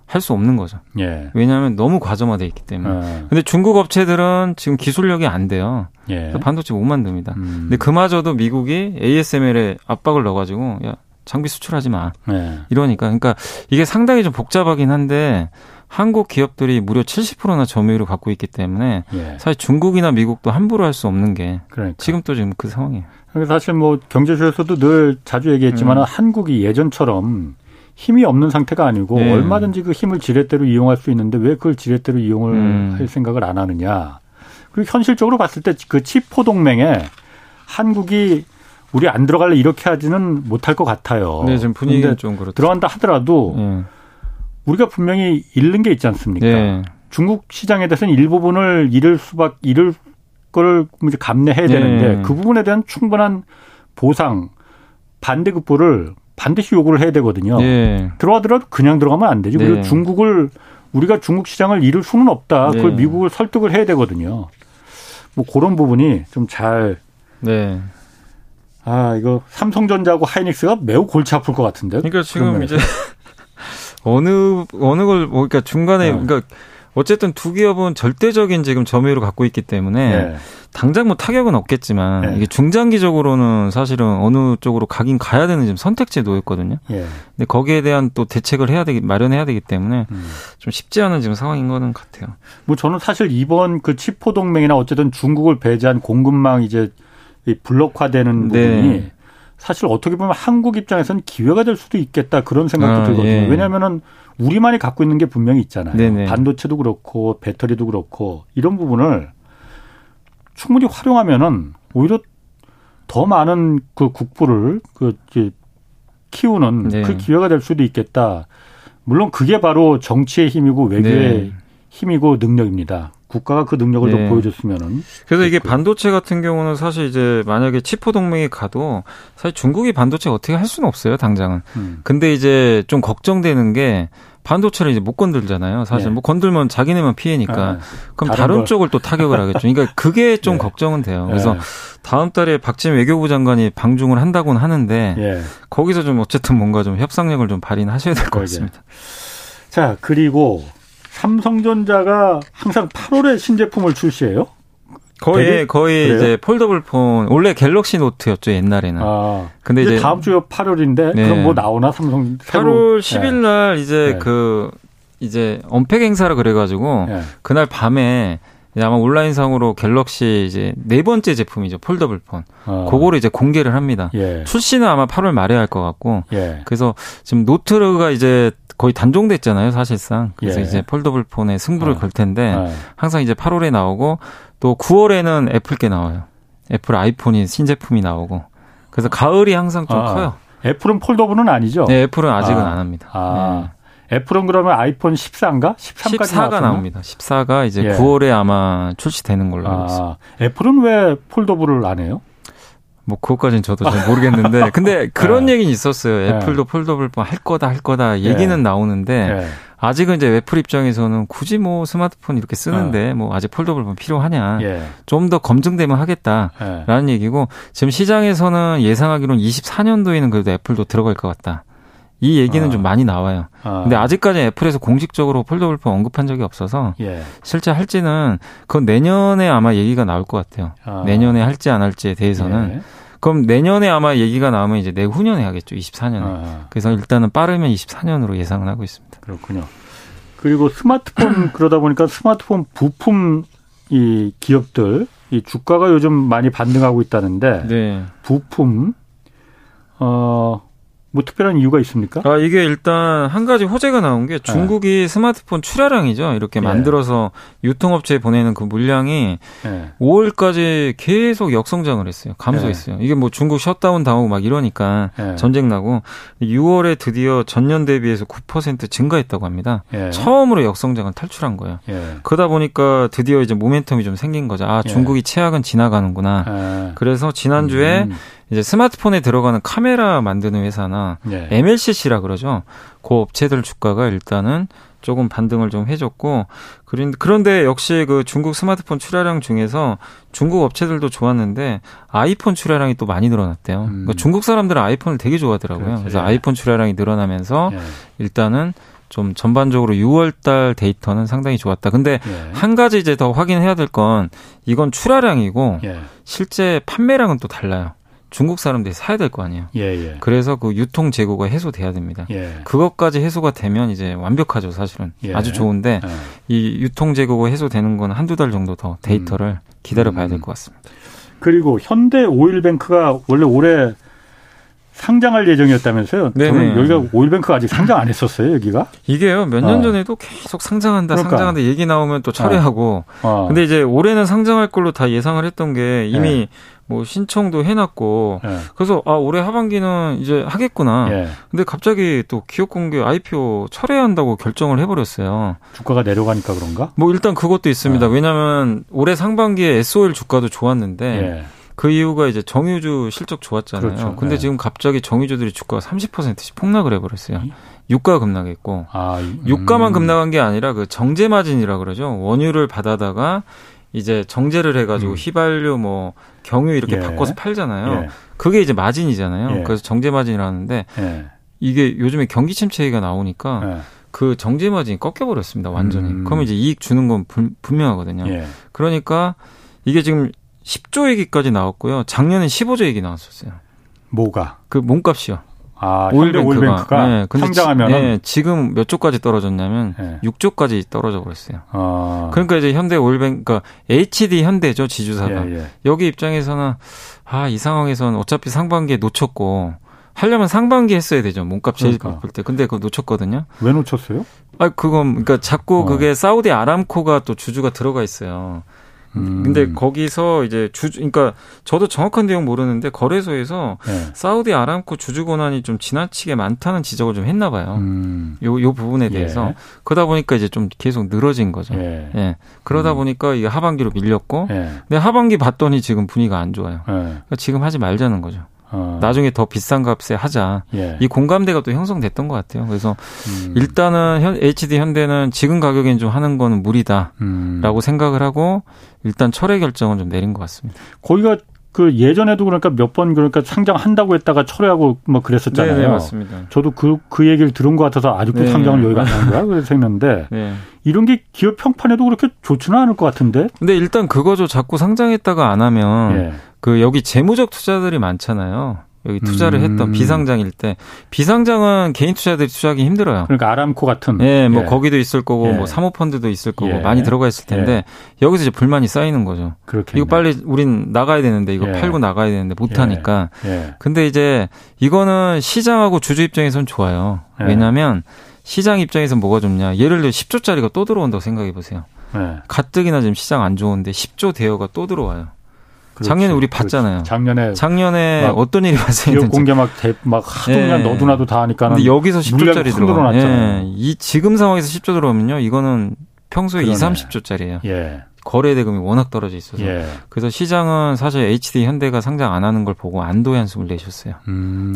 할 수 없는 거죠. 예. 왜냐하면 너무 과점화돼 있기 때문에. 근데 중국 업체들은 지금 기술력이 안 돼요. 예. 반도체 못 만듭니다. 근데 그마저도 미국이 ASML에 압박을 넣어가지고 야 장비 수출하지 마. 예. 이러니까 그러니까 이게 상당히 좀 복잡하긴 한데. 한국 기업들이 무려 70%나 점유율을 갖고 있기 때문에 예. 사실 중국이나 미국도 함부로 할 수 없는 게 그러니까. 지금 또 지금 그 상황이에요. 사실 뭐 경제쇼에서도 늘 자주 얘기했지만 한국이 예전처럼 힘이 없는 상태가 아니고 예. 얼마든지 그 힘을 지렛대로 이용할 수 있는데 왜 그걸 지렛대로 이용을 할 생각을 안 하느냐. 그리고 현실적으로 봤을 때 그 치포 동맹에 한국이 우리 안 들어갈래 이렇게 하지는 못할 것 같아요. 네, 지금 분위기는 좀 그렇죠. 들어간다 하더라도 예. 우리가 분명히 잃는 게 있지 않습니까? 네. 중국 시장에 대해서는 일부분을 잃을 걸 감내해야 되는데 네. 그 부분에 대한 충분한 보상, 반대급부를 반드시 요구를 해야 되거든요. 네. 들어가더라도 그냥 들어가면 안 되지. 네. 그리고 우리가 중국 시장을 잃을 수는 없다. 네. 그걸 미국을 설득을 해야 되거든요. 뭐 그런 부분이 좀 잘. 네. 아, 이거 삼성전자하고 하이닉스가 매우 골치 아플 것 같은데. 그러니까 지금 이제. 어느 걸 그러니까 중간에 네. 그러니까 어쨌든 두 기업은 절대적인 지금 점유율을 갖고 있기 때문에 네. 당장 뭐 타격은 없겠지만 네. 이게 중장기적으로는 사실은 어느 쪽으로 가긴 가야 되는 지금 선택지에 놓였거든요. 네. 근데 거기에 대한 또 대책을 마련해야 되기 때문에 좀 쉽지 않은 지금 상황인 거는 같아요. 뭐 저는 사실 이번 그 치포 동맹이나 어쨌든 중국을 배제한 공급망 이제 블록화되는 부분이 네. 사실 어떻게 보면 한국 입장에서는 기회가 될 수도 있겠다 그런 생각도 들거든요. 예. 왜냐하면은 우리만이 갖고 있는 게 분명히 있잖아요. 네네. 반도체도 그렇고 배터리도 그렇고 이런 부분을 충분히 활용하면은 오히려 더 많은 그 국부를 그 키우는 네. 그 기회가 될 수도 있겠다. 물론 그게 바로 정치의 힘이고 외교의 네. 힘이고 능력입니다. 국가가 그 능력을 좀 네. 보여줬으면은. 그래서 이게 반도체 같은 경우는 사실 이제 만약에 치포 동맹에 가도 사실 중국이 반도체 어떻게 할 수는 없어요, 당장은. 근데 이제 좀 걱정되는 게 반도체를 이제 못 건들잖아요. 사실 네. 뭐 건들면 자기네만 피해니까. 네. 그럼 다른 쪽을 또 타격을 하겠죠. 그러니까 그게 좀 네. 걱정은 돼요. 그래서 네. 다음 달에 박진 외교부 장관이 방중을 한다고는 하는데 네. 거기서 좀 어쨌든 뭔가 좀 협상력을 좀 발휘하셔야 될 것 같습니다. 자, 자, 그리고 삼성전자가 항상 8월에 신제품을 출시해요? 거의 그래요? 이제 폴더블 폰, 원래 갤럭시 노트였죠, 옛날에는. 아, 근데 이제 다음 주 8월인데 네. 그럼 뭐 나오나 삼성 8월 10일 날 네. 이제 네. 그 이제 언팩 행사라 그래 가지고 네. 그날 밤에 아마 온라인상으로 갤럭시 이제 네 번째 제품이죠, 폴더블 폰. 그거를 이제 공개를 합니다. 예. 출시는 아마 8월 말에 할 것 같고. 예. 그래서 지금 노트가 이제 거의 단종됐잖아요, 사실상. 그래서 예. 이제 폴더블 폰에 승부를 걸 텐데 항상 이제 8월에 나오고 또 9월에는 애플께 나와요. 애플 아이폰이 신제품이 나오고. 그래서 가을이 항상 좀 커요. 애플은 폴더블은 아니죠? 네, 애플은 아직은 안 합니다. 네. 애플은 그러면 아이폰 14인가? 13까지 나왔었나? 14가 나옵니다. 14가 이제 예. 9월에 아마 출시되는 걸로 알고 있습니다. 애플은 왜 폴더블을 안 해요? 뭐 그것까지는 저도 잘 모르겠는데 근데 그런 예. 얘기는 있었어요. 애플도 폴더블 할 거다 할 거다 얘기는 예. 나오는데 예. 아직은 이제 애플 입장에서는 굳이 뭐 스마트폰 이렇게 쓰는데 뭐 아직 폴더블 필요하냐. 예. 좀 더 검증되면 하겠다라는 예. 얘기고 지금 시장에서는 예상하기로는 24년도에는 그래도 애플도 들어갈 것 같다. 이 얘기는 좀 많이 나와요. 근데 아직까지 애플에서 공식적으로 폴더블폰 언급한 적이 없어서 예. 실제 할지는 그건 내년에 아마 얘기가 나올 것 같아요. 내년에 할지 안 할지에 대해서는. 예. 그럼 내년에 아마 얘기가 나오면 이제 내후년에 하겠죠. 24년에. 그래서 일단은 빠르면 24년으로 예상을 하고 있습니다. 그렇군요. 그리고 스마트폰 그러다 보니까 스마트폰 부품 이 기업들 이 주가가 요즘 많이 반등하고 있다는데 네. 부품 뭐 특별한 이유가 있습니까? 아, 이게 일단 한 가지 호재가 나온 게 중국이 스마트폰 출하량이죠. 이렇게 만들어서 유통업체에 보내는 그 물량이 5월까지 계속 역성장을 했어요. 감소했어요. 이게 뭐 중국 셧다운 당하고 막 이러니까 전쟁 나고 6월에 드디어 전년 대비해서 9% 증가했다고 합니다. 처음으로 역성장을 탈출한 거예요. 그러다 보니까 드디어 이제 모멘텀이 좀 생긴 거죠. 아, 중국이 최악은 지나가는구나. 그래서 지난주에 이제 스마트폰에 들어가는 카메라 만드는 회사나 MLCC라 그러죠. 그 업체들 주가가 일단은 조금 반등을 좀 해줬고 그런데 역시 그 중국 스마트폰 출하량 중에서 중국 업체들도 좋았는데 아이폰 출하량이 또 많이 늘어났대요. 그러니까 중국 사람들은 아이폰을 되게 좋아하더라고요. 그렇지. 그래서 아이폰 출하량이 늘어나면서 일단은 좀 전반적으로 6월달 데이터는 상당히 좋았다. 근데 한 가지 이제 더 확인해야 될 건 이건 출하량이고 실제 판매량은 또 달라요. 중국 사람들이 사야 될 거 아니에요. 예. 그래서 그 유통 재고가 해소돼야 됩니다. 그것까지 해소가 되면 이제 완벽하죠, 사실은. 아주 좋은데 이 유통 재고가 해소되는 건 한두 달 정도 더 데이터를 기다려봐야 될 것 같습니다. 그리고 현대 오일뱅크가 원래 올해 상장할 예정이었다면서요? 네네. 저는 여기가 오일뱅크가 아직 상장 안 했었어요, 여기가? 이게요, 몇 년 전에도 계속 상장한다, 그러니까. 상장한다 얘기 나오면 또 철회하고. 근데 이제 올해는 상장할 걸로 다 예상을 했던 게 이미 뭐 신청도 해놨고 그래서 아 올해 하반기는 이제 하겠구나. 근데 갑자기 또 기업공개 IPO 철회한다고 결정을 해버렸어요. 주가가 내려가니까 그런가? 뭐 일단 그것도 있습니다. 왜냐하면 올해 상반기에 SOL 주가도 좋았는데 그 이유가 이제 정유주 실적 좋았잖아요. 그렇죠. 근데 지금 갑자기 정유주들이 주가가 30%씩 폭락을 해버렸어요. 유가가 급락했고 유가만 급락한 게 아니라 그 정제 마진이라 그러죠. 원유를 받아다가 이제 정제를 해가지고 휘발유 뭐 경유 이렇게 바꿔서 팔잖아요. 그게 이제 마진이잖아요. 그래서 정제 마진이라 하는데 이게 요즘에 경기 침체 얘기가 나오니까 그 정제 마진이 꺾여버렸습니다. 완전히. 그러면 이제 이익 주는 건 분명하거든요. 그러니까 이게 지금 10조 얘기까지 나왔고요. 작년에 15조 얘기 나왔었어요. 뭐가? 그 몸값이요. 아, 오일뱅크가 상장하면 지금 몇 조까지 떨어졌냐면 6조까지 떨어져 버렸어요. 그러니까 이제 현대 오일뱅크, 그러니까 HD 현대죠, 지주사가. 여기 입장에서는 아, 이 상황에서는 어차피 상반기에 놓쳤고 하려면 상반기 했어야 되죠. 몸값 제일 높을 때. 근데 그거 놓쳤거든요. 왜 놓쳤어요? 아, 그건 그러니까 자꾸 그게 사우디 아람코가 또 주주가 들어가 있어요. 근데 거기서 이제 그러니까 저도 정확한 내용 모르는데 거래소에서 사우디 아람코 주주 권한이 좀 지나치게 많다는 지적을 좀 했나 봐요. 요 부분에 대해서. 그러다 보니까 이제 좀 계속 늘어진 거죠. 그러다 보니까 이게 하반기로 밀렸고, 근데 하반기 봤더니 지금 분위기가 안 좋아요. 그러니까 지금 하지 말자는 거죠. 나중에 더 비싼 값에 하자. 이 공감대가 또 형성됐던 것 같아요. 그래서 일단은 HD 현대는 지금 가격엔 좀 하는 건 무리다라고 생각을 하고 일단 철회 결정은 좀 내린 것 같습니다. 거기가 그 예전에도 그러니까 몇 번 그러니까 상장한다고 했다가 철회하고 뭐 그랬었잖아요. 네, 맞습니다. 저도 그 얘기를 들은 것 같아서 아직도 네. 상장을 여기가 안 하는 거야? 그래서 했는데 네. 이런 게 기업 평판에도 그렇게 좋지는 않을 것 같은데. 근데 일단 그거죠. 자꾸 상장했다가 안 하면 네. 그 여기 재무적 투자들이 많잖아요. 여기 투자를 했던 비상장일 때. 비상장은 개인 투자들이 투자하기 힘들어요. 그러니까 아람코 같은. 예, 뭐 예. 거기도 있을 거고, 예. 뭐 사모펀드도 있을 거고, 예. 많이 들어가 있을 텐데, 예. 여기서 이제 불만이 쌓이는 거죠. 그렇겠네. 이거 빨리 우린 나가야 되는데, 이거 예. 팔고 나가야 되는데, 못하니까. 예. 예. 근데 이제 이거는 시장하고 주주 입장에선 좋아요. 예. 왜냐면 시장 입장에선 뭐가 좋냐. 예를 들어 10조짜리가 또 들어온다고 생각해 보세요. 예. 가뜩이나 지금 시장 안 좋은데 10조 대여가 또 들어와요. 그렇지, 작년에 우리 봤잖아요. 작년에 어떤 일이 발생했는지. 기업 공개 막 하도 예. 그냥 너도나도 다 하니까. 근데 여기서 10조짜리 들어가. 예. 이 지금 상황에서 10조 들어오면요. 이거는 평소에 그러네. 20, 30조짜리예요. 예. 거래 대금이 워낙 떨어져 있어서. 예. 그래서 시장은 사실 HD 현대가 상장 안 하는 걸 보고 안도의 한숨을 내셨어요.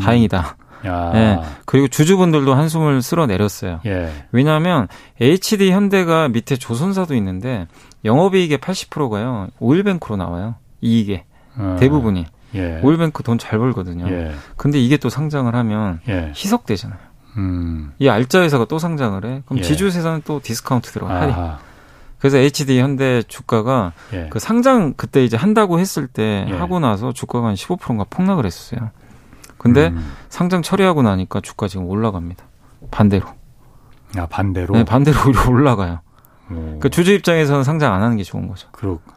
다행이다. 예. 그리고 주주분들도 한숨을 쓸어내렸어요. 예. 왜냐하면 HD 현대가 밑에 조선사도 있는데 영업이익의 80%가요. 오일뱅크로 나와요. 이익에 대부분이 예. 오일뱅크 돈 잘 벌거든요. 예. 근데 이게 또 상장을 하면 예. 희석되잖아요. 이 알짜 회사가 또 상장을 해. 그럼 예. 지주회사는 또 디스카운트 들어가요. 그래서 HD 현대 주가가 예. 그 상장 그때 이제 한다고 했을 때 예. 하고 나서 주가가 한 15%인가 폭락을 했었어요. 근데 상장 처리하고 나니까 주가 지금 올라갑니다. 반대로. 아 반대로? 네, 반대로 오히려 올라가요. 그러니까 주주 입장에서는 상장 안 하는 게 좋은 거죠. 그렇군요.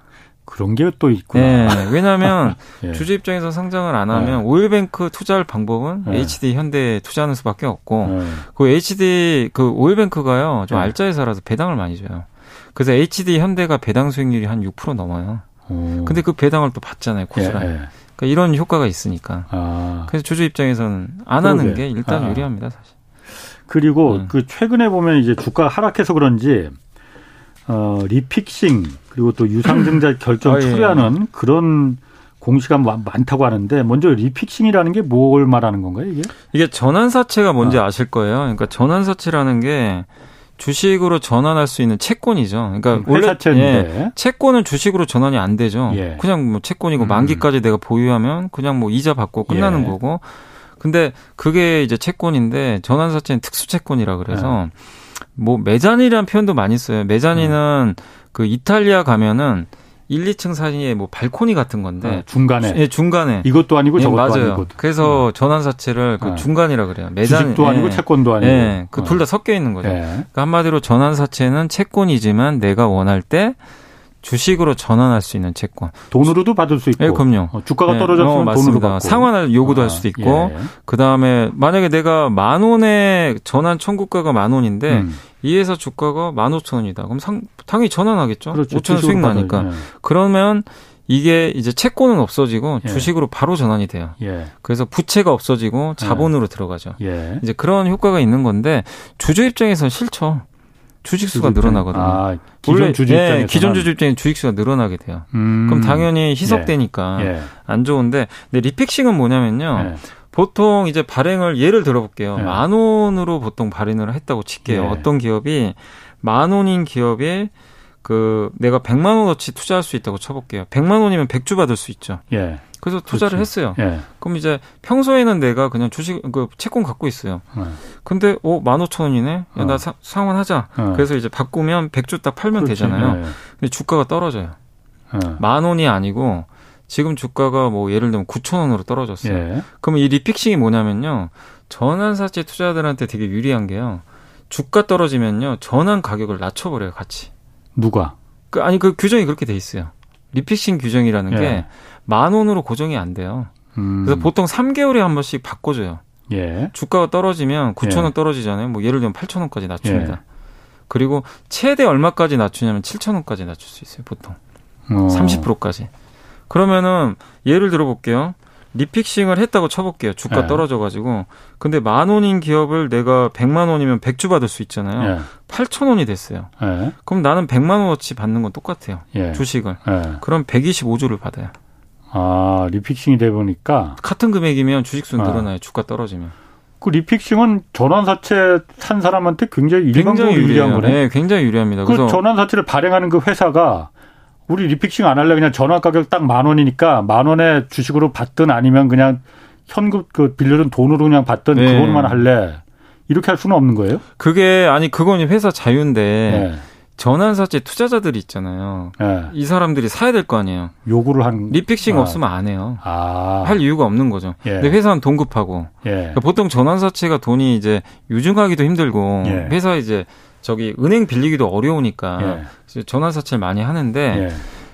그런 게 또 있구나. 네, 왜냐하면 예. 주주 입장에서 상장을 안 하면 예. 오일뱅크 투자할 방법은 예. HD 현대에 투자하는 수밖에 없고 예. 그 HD 그 오일뱅크가요 좀 예. 알짜 회사라서 배당을 많이 줘요. 그래서 HD 현대가 배당 수익률이 한 6% 넘어요. 오. 근데 그 배당을 또 받잖아요 고스란히. 예. 예. 그러니까 이런 효과가 있으니까. 아. 그래서 주주 입장에서는 안 그러게. 하는 게 일단 아. 유리합니다 사실. 그리고 그 최근에 보면 이제 주가 하락해서 그런지. 리픽싱 그리고 또 유상증자 결정 처리하는 예. 그런 공시가 많다고 하는데 먼저 리픽싱이라는 게 뭘 말하는 건가요 이게? 이게 전환사채가 뭔지 아실 거예요. 그러니까 전환사채라는 게 주식으로 전환할 수 있는 채권이죠. 그러니까 원래 예, 채권은 주식으로 전환이 안 되죠. 예. 그냥 뭐 채권이고 만기까지 내가 보유하면 그냥 뭐 이자 받고 끝나는 예. 거고. 근데 그게 이제 채권인데 전환사채는 특수채권이라 그래서. 예. 뭐 메자니라는 표현도 많이 써요. 메자니는 그 이탈리아 가면은 1, 2층 사이에 뭐 발코니 같은 건데 중간에 예, 중간에 이것도 아니고 저것도 예, 맞아요. 아니고. 그래서 전환사채를 그 중간이라 그래요. 메자니 주식도 예, 아니고 채권도 아니고. 예, 그 둘 다 섞여 있는 거죠. 예. 그러니까 한마디로 전환사채는 채권이지만 내가 원할 때 주식으로 전환할 수 있는 채권. 돈으로도 받을 수 있고. 예, 그럼요. 주가가 떨어졌으면 맞습니다. 돈으로 받고. 상환할 요구도 할 수도 있고. 예. 그다음에 만약에 내가 10,000원에 전환 청구가가 10,000원인데 이에서 주가가 15,000원이다. 그럼 당연히 전환하겠죠. 그렇죠. 5,000원 수익 나니까. 예. 그러면 이게 이제 채권은 없어지고 예. 주식으로 바로 전환이 돼요. 예. 그래서 부채가 없어지고 자본으로 예. 들어가죠. 예. 이제 그런 효과가 있는 건데 주주 입장에서는 싫죠. 주식수가 늘어나거든요. 아, 기존 주주 입장에서 예, 기존 주주 입장에 주식수가 늘어나게 돼요. 그럼 당연히 희석되니까 예. 안 좋은데 근데 리픽싱은 뭐냐면요. 예. 보통 이제 발행을 예를 들어볼게요. 예. 10,000원으로 보통 발행을 했다고 칠게요. 예. 어떤 기업이 10,000원인 기업에 그 내가 100만 원어치 투자할 수 있다고 쳐볼게요. 100만 원이면 100주 받을 수 있죠. 예. 그래서 투자를 그렇지. 했어요. 예. 그럼 이제 평소에는 내가 그냥 주식, 그 채권 갖고 있어요. 예. 근데 15,000원이네. 야, 나 상환하자. 예. 그래서 이제 바꾸면 100주 딱 팔면 그렇지. 되잖아요. 예. 근데 주가가 떨어져요. 예. 10,000원이 아니고 지금 주가가 뭐 예를 들면 9,000원으로 떨어졌어요. 예. 그럼 이 리픽싱이 뭐냐면요. 전환사채 투자자들한테 되게 유리한 게요. 주가 떨어지면요. 전환 가격을 낮춰버려요. 같이. 누가? 그 규정이 그렇게 돼 있어요. 리픽싱 규정이라는 예. 게 10,000원으로 고정이 안 돼요. 그래서 보통 3개월에 한 번씩 바꿔줘요. 예. 주가가 떨어지면 9,000원 예. 떨어지잖아요. 뭐 예를 들면 8,000원까지 낮춥니다. 예. 그리고 최대 얼마까지 낮추냐면 7,000원까지 낮출 수 있어요. 보통 30%까지. 그러면은 예를 들어볼게요. 리픽싱을 했다고 쳐볼게요. 주가 예. 떨어져가지고. 근데 10,000원인 기업을 내가 100만 원이면 100주 받을 수 있잖아요. 예. 8,000원이 됐어요. 예. 그럼 나는 100만 원어치 받는 건 똑같아요. 예. 주식을. 예. 그럼 125주를 받아요. 아, 리픽싱이 되보니까. 같은 금액이면 주식수는 늘어나요. 주가 떨어지면. 그 리픽싱은 전환사채 산 사람한테 굉장히 일반적으로 유리한 거네. 네, 굉장히 유리합니다. 그 전환사채를 발행하는 그 회사가 우리 리픽싱 안 할래. 그냥 전화 가격 딱 10,000원이니까 10,000원에 주식으로 받든 아니면 그냥 현금 그 빌려준 돈으로 그냥 받든 네. 그것만 할래. 이렇게 할 수는 없는 거예요? 그게 아니 그건 회사 자유인데 네. 전환사채 투자자들이 있잖아요. 네. 이 사람들이 사야 될 거 아니에요. 요구를 한 리픽싱 없으면 안 해요. 할 이유가 없는 거죠. 예. 근데 회사는 돈 급하고 예. 그러니까 보통 전환사채가 돈이 이제 유증하기도 힘들고 예. 회사 이제 저기 은행 빌리기도 어려우니까 예. 전환사채를 많이 하는데 예.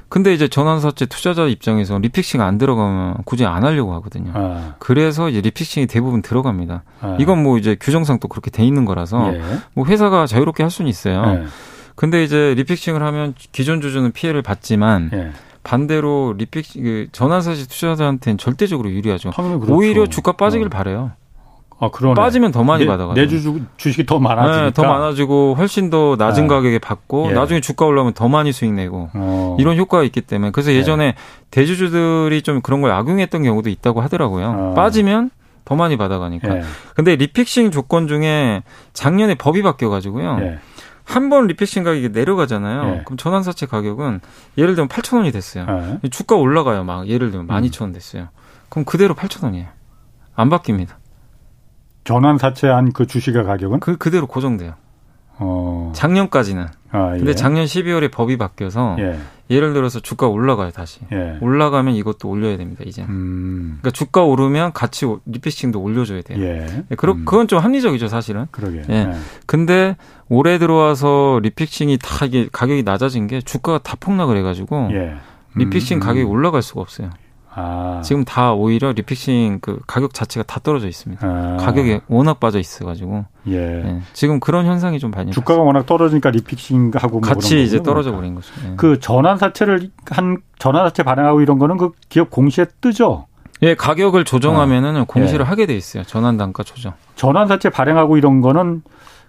근데 이제 전환사채 투자자 입장에서 리픽싱 안 들어가면 굳이 안 하려고 하거든요. 아. 그래서 이제 리픽싱이 대부분 들어갑니다. 아. 이건 뭐 이제 규정상 또 그렇게 돼 있는 거라서 예. 뭐 회사가 자유롭게 할 수는 있어요. 예. 근데 이제 리픽싱을 하면 기존 주주는 피해를 받지만 예. 반대로 리픽 전환사채 투자자한테는 절대적으로 유리하죠. 그렇죠. 오히려 주가 빠지길 바래요. 아, 그러네. 빠지면 더 많이 받아가요. 내 주식이 더 많아지니까. 네, 더 많아지고 훨씬 더 낮은 네. 가격에 받고 예. 나중에 주가 올라오면 더 많이 수익 내고 이런 효과가 있기 때문에 그래서 예전에 예. 대주주들이 좀 그런 걸 악용했던 경우도 있다고 하더라고요. 빠지면 더 많이 받아가니까. 예. 근데 리픽싱 조건 중에 작년에 법이 바뀌어가지고요. 예. 한 번 리픽싱 가격이 내려가잖아요. 예. 그럼 전환사채 가격은 예를 들면 8,000원이 됐어요. 예. 주가 올라가요. 막 예를 들면 12,000원 됐어요. 그럼 그대로 8,000원이에요. 안 바뀝니다. 전환사채한 그 주식의 가격은? 그대로 고정돼요. 작년까지는. 아, 예. 근데 작년 12월에 법이 바뀌어서 예. 예를 들어서 주가 올라가요, 다시. 예. 올라가면 이것도 올려야 됩니다, 이제. 그러니까 주가 오르면 같이 리피싱도 올려줘야 돼요. 예. 그건 좀 합리적이죠, 사실은. 그러게. 예. 예. 근데 올해 들어와서 리피싱이 다 이게 가격이 낮아진 게 주가가 다 폭락을 해가지고 예. 리피싱 가격이 올라갈 수가 없어요. 아. 지금 다 오히려 리픽싱 그 가격 자체가 다 떨어져 있습니다. 아. 가격이 워낙 빠져 있어가지고 예. 예. 지금 그런 현상이 좀 반영. 주가가 워낙 떨어지니까 리픽싱하고 같이 뭐 이제 떨어져 버린 거죠. 예. 그 전환사채를 한 전환사채 발행하고 이런 거는 그 기업 공시에 뜨죠. 예, 가격을 조정하면은 공시를 예. 하게 돼 있어요. 전환 단가 조정. 전환사채 발행하고 이런 거는.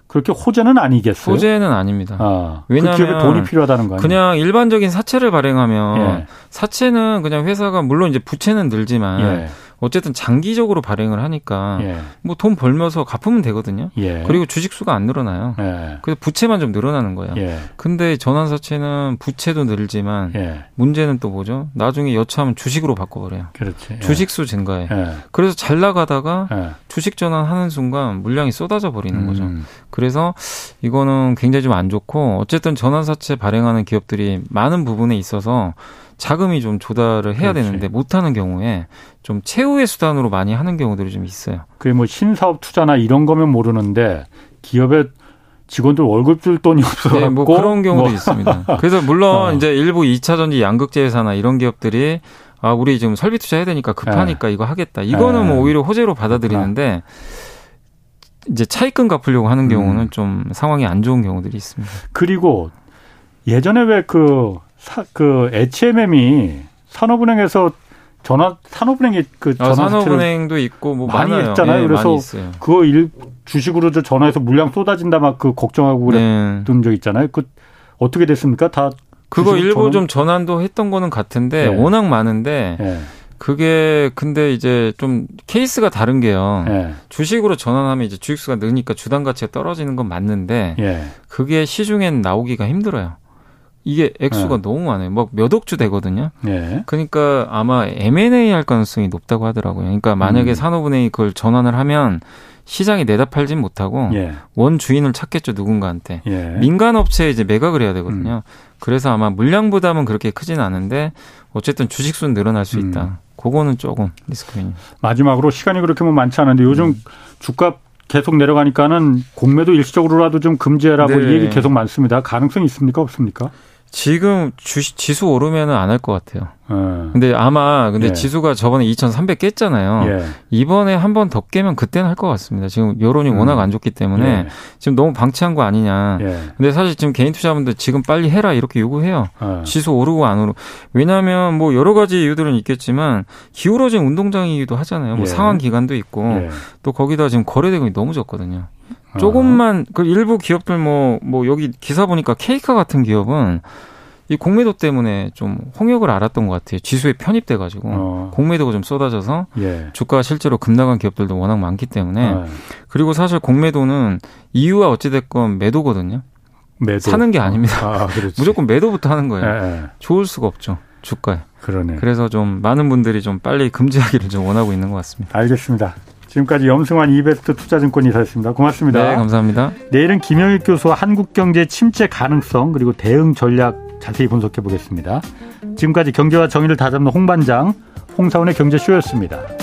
그렇게 호재는 아니겠어요? 호재는 아닙니다. 왜냐하면 그 기업에 돈이 필요하다는 거 아니에요? 그냥 일반적인 사채를 발행하면 예. 사채는 그냥 회사가 물론 이제 부채는 늘지만 예. 어쨌든 장기적으로 발행을 하니까 예. 뭐 돈 벌면서 갚으면 되거든요. 예. 그리고 주식수가 안 늘어나요. 예. 그래서 부채만 좀 늘어나는 거예요. 예. 근데 전환사채는 부채도 늘지만 예. 문제는 또 뭐죠? 나중에 여차하면 주식으로 바꿔버려요. 그렇지. 주식수 증가해. 예. 그래서 잘 나가다가 예. 주식 전환하는 순간 물량이 쏟아져 버리는 거죠. 그래서 이거는 굉장히 좀 안 좋고 어쨌든 전환사채 발행하는 기업들이 많은 부분에 있어서 자금이 좀 조달을 해야 그렇지. 되는데 못하는 경우에 좀 최후의 수단으로 많이 하는 경우들이 좀 있어요. 그게 뭐 신사업 투자나 이런 거면 모르는데 기업의 직원들 월급 줄 돈이 없어갖고 네, 뭐 그런 경우도 있습니다. 그래서 물론 이제 일부 2차전지 양극재 회사나 이런 기업들이 아 우리 지금 설비 투자해야 되니까 급하니까 이거 하겠다. 이거는 뭐 오히려 호재로 받아들이는데 이제 차익금 갚으려고 하는 경우는 좀 상황이 안 좋은 경우들이 있습니다. 그리고 예전에 왜 그 HMM이 산업은행에서 산업은행이 그 산업은행도 있고 뭐 많이 많아요. 했잖아요. 네, 그래서 많이 그거 주식으로 전화해서 물량 쏟아진다 막 그 걱정하고 그랬던 네. 적 있잖아요. 그 어떻게 됐습니까? 다 그거 일부 좀 전환도 했던 거는 같은데 네. 워낙 많은데 네. 그게 근데 이제 좀 케이스가 다른 게요. 예. 주식으로 전환하면 이제 주식수가 느니까 주당 가치가 떨어지는 건 맞는데 예. 그게 시중엔 나오기가 힘들어요. 이게 액수가 너무 많아요. 막 몇 억주 되거든요. 예. 그러니까 아마 M&A 할 가능성이 높다고 하더라고요. 그러니까 만약에 산업은행이 그걸 전환을 하면 시장이 내다 팔진 못하고 예. 원 주인을 찾겠죠. 누군가한테. 예. 민간업체에 이제 매각을 해야 되거든요. 그래서 아마 물량 부담은 그렇게 크진 않은데 어쨌든 주식수는 늘어날 수 있다. 그거는 조금 리스크입니다. 마지막으로 시간이 그렇게 뭐 많지 않은데 요즘 주가 계속 내려가니까는 공매도 일시적으로라도 좀 금지해라고 네. 얘기 계속 많습니다. 가능성이 있습니까? 없습니까? 지금 지수 오르면은 안 할 것 같아요. 근데 아마 예. 지수가 저번에 2,300 깼잖아요. 예. 이번에 한 번 더 깨면 그때는 할 것 같습니다. 지금 여론이 워낙 안 좋기 때문에 예. 지금 너무 방치한 거 아니냐. 예. 근데 사실 지금 개인 투자분들 지금 빨리 해라 이렇게 요구해요. 지수 오르고 안 오르고. 왜냐하면 뭐 여러 가지 이유들은 있겠지만 기울어진 운동장이기도 하잖아요. 뭐 예. 상황 기간도 있고 예. 또 거기다 지금 거래 대금이 너무 적거든요. 조금만 그 일부 기업들 뭐 여기 기사 보니까 케이카 같은 기업은 이 공매도 때문에 좀 홍역을 알았던 것 같아요. 지수에 편입돼 가지고 공매도가 좀 쏟아져서 예. 주가가 실제로 급락한 기업들도 워낙 많기 때문에 그리고 사실 공매도는 이유가 어찌 됐건 매도거든요. 매도. 사는 게 아닙니다. 아, 무조건 매도부터 하는 거예요. 네. 좋을 수가 없죠. 주가에. 그러네. 그래서 좀 많은 분들이 좀 빨리 금지하기를 좀 원하고 있는 것 같습니다. 알겠습니다. 지금까지 염승환 이베스트 투자증권 이사였습니다. 고맙습니다. 네, 감사합니다. 내일은 김영일 교수와 한국경제 침체 가능성 그리고 대응 전략 자세히 분석해 보겠습니다. 지금까지 경제와 정의를 다잡는 홍반장, 홍사원의 경제쇼였습니다.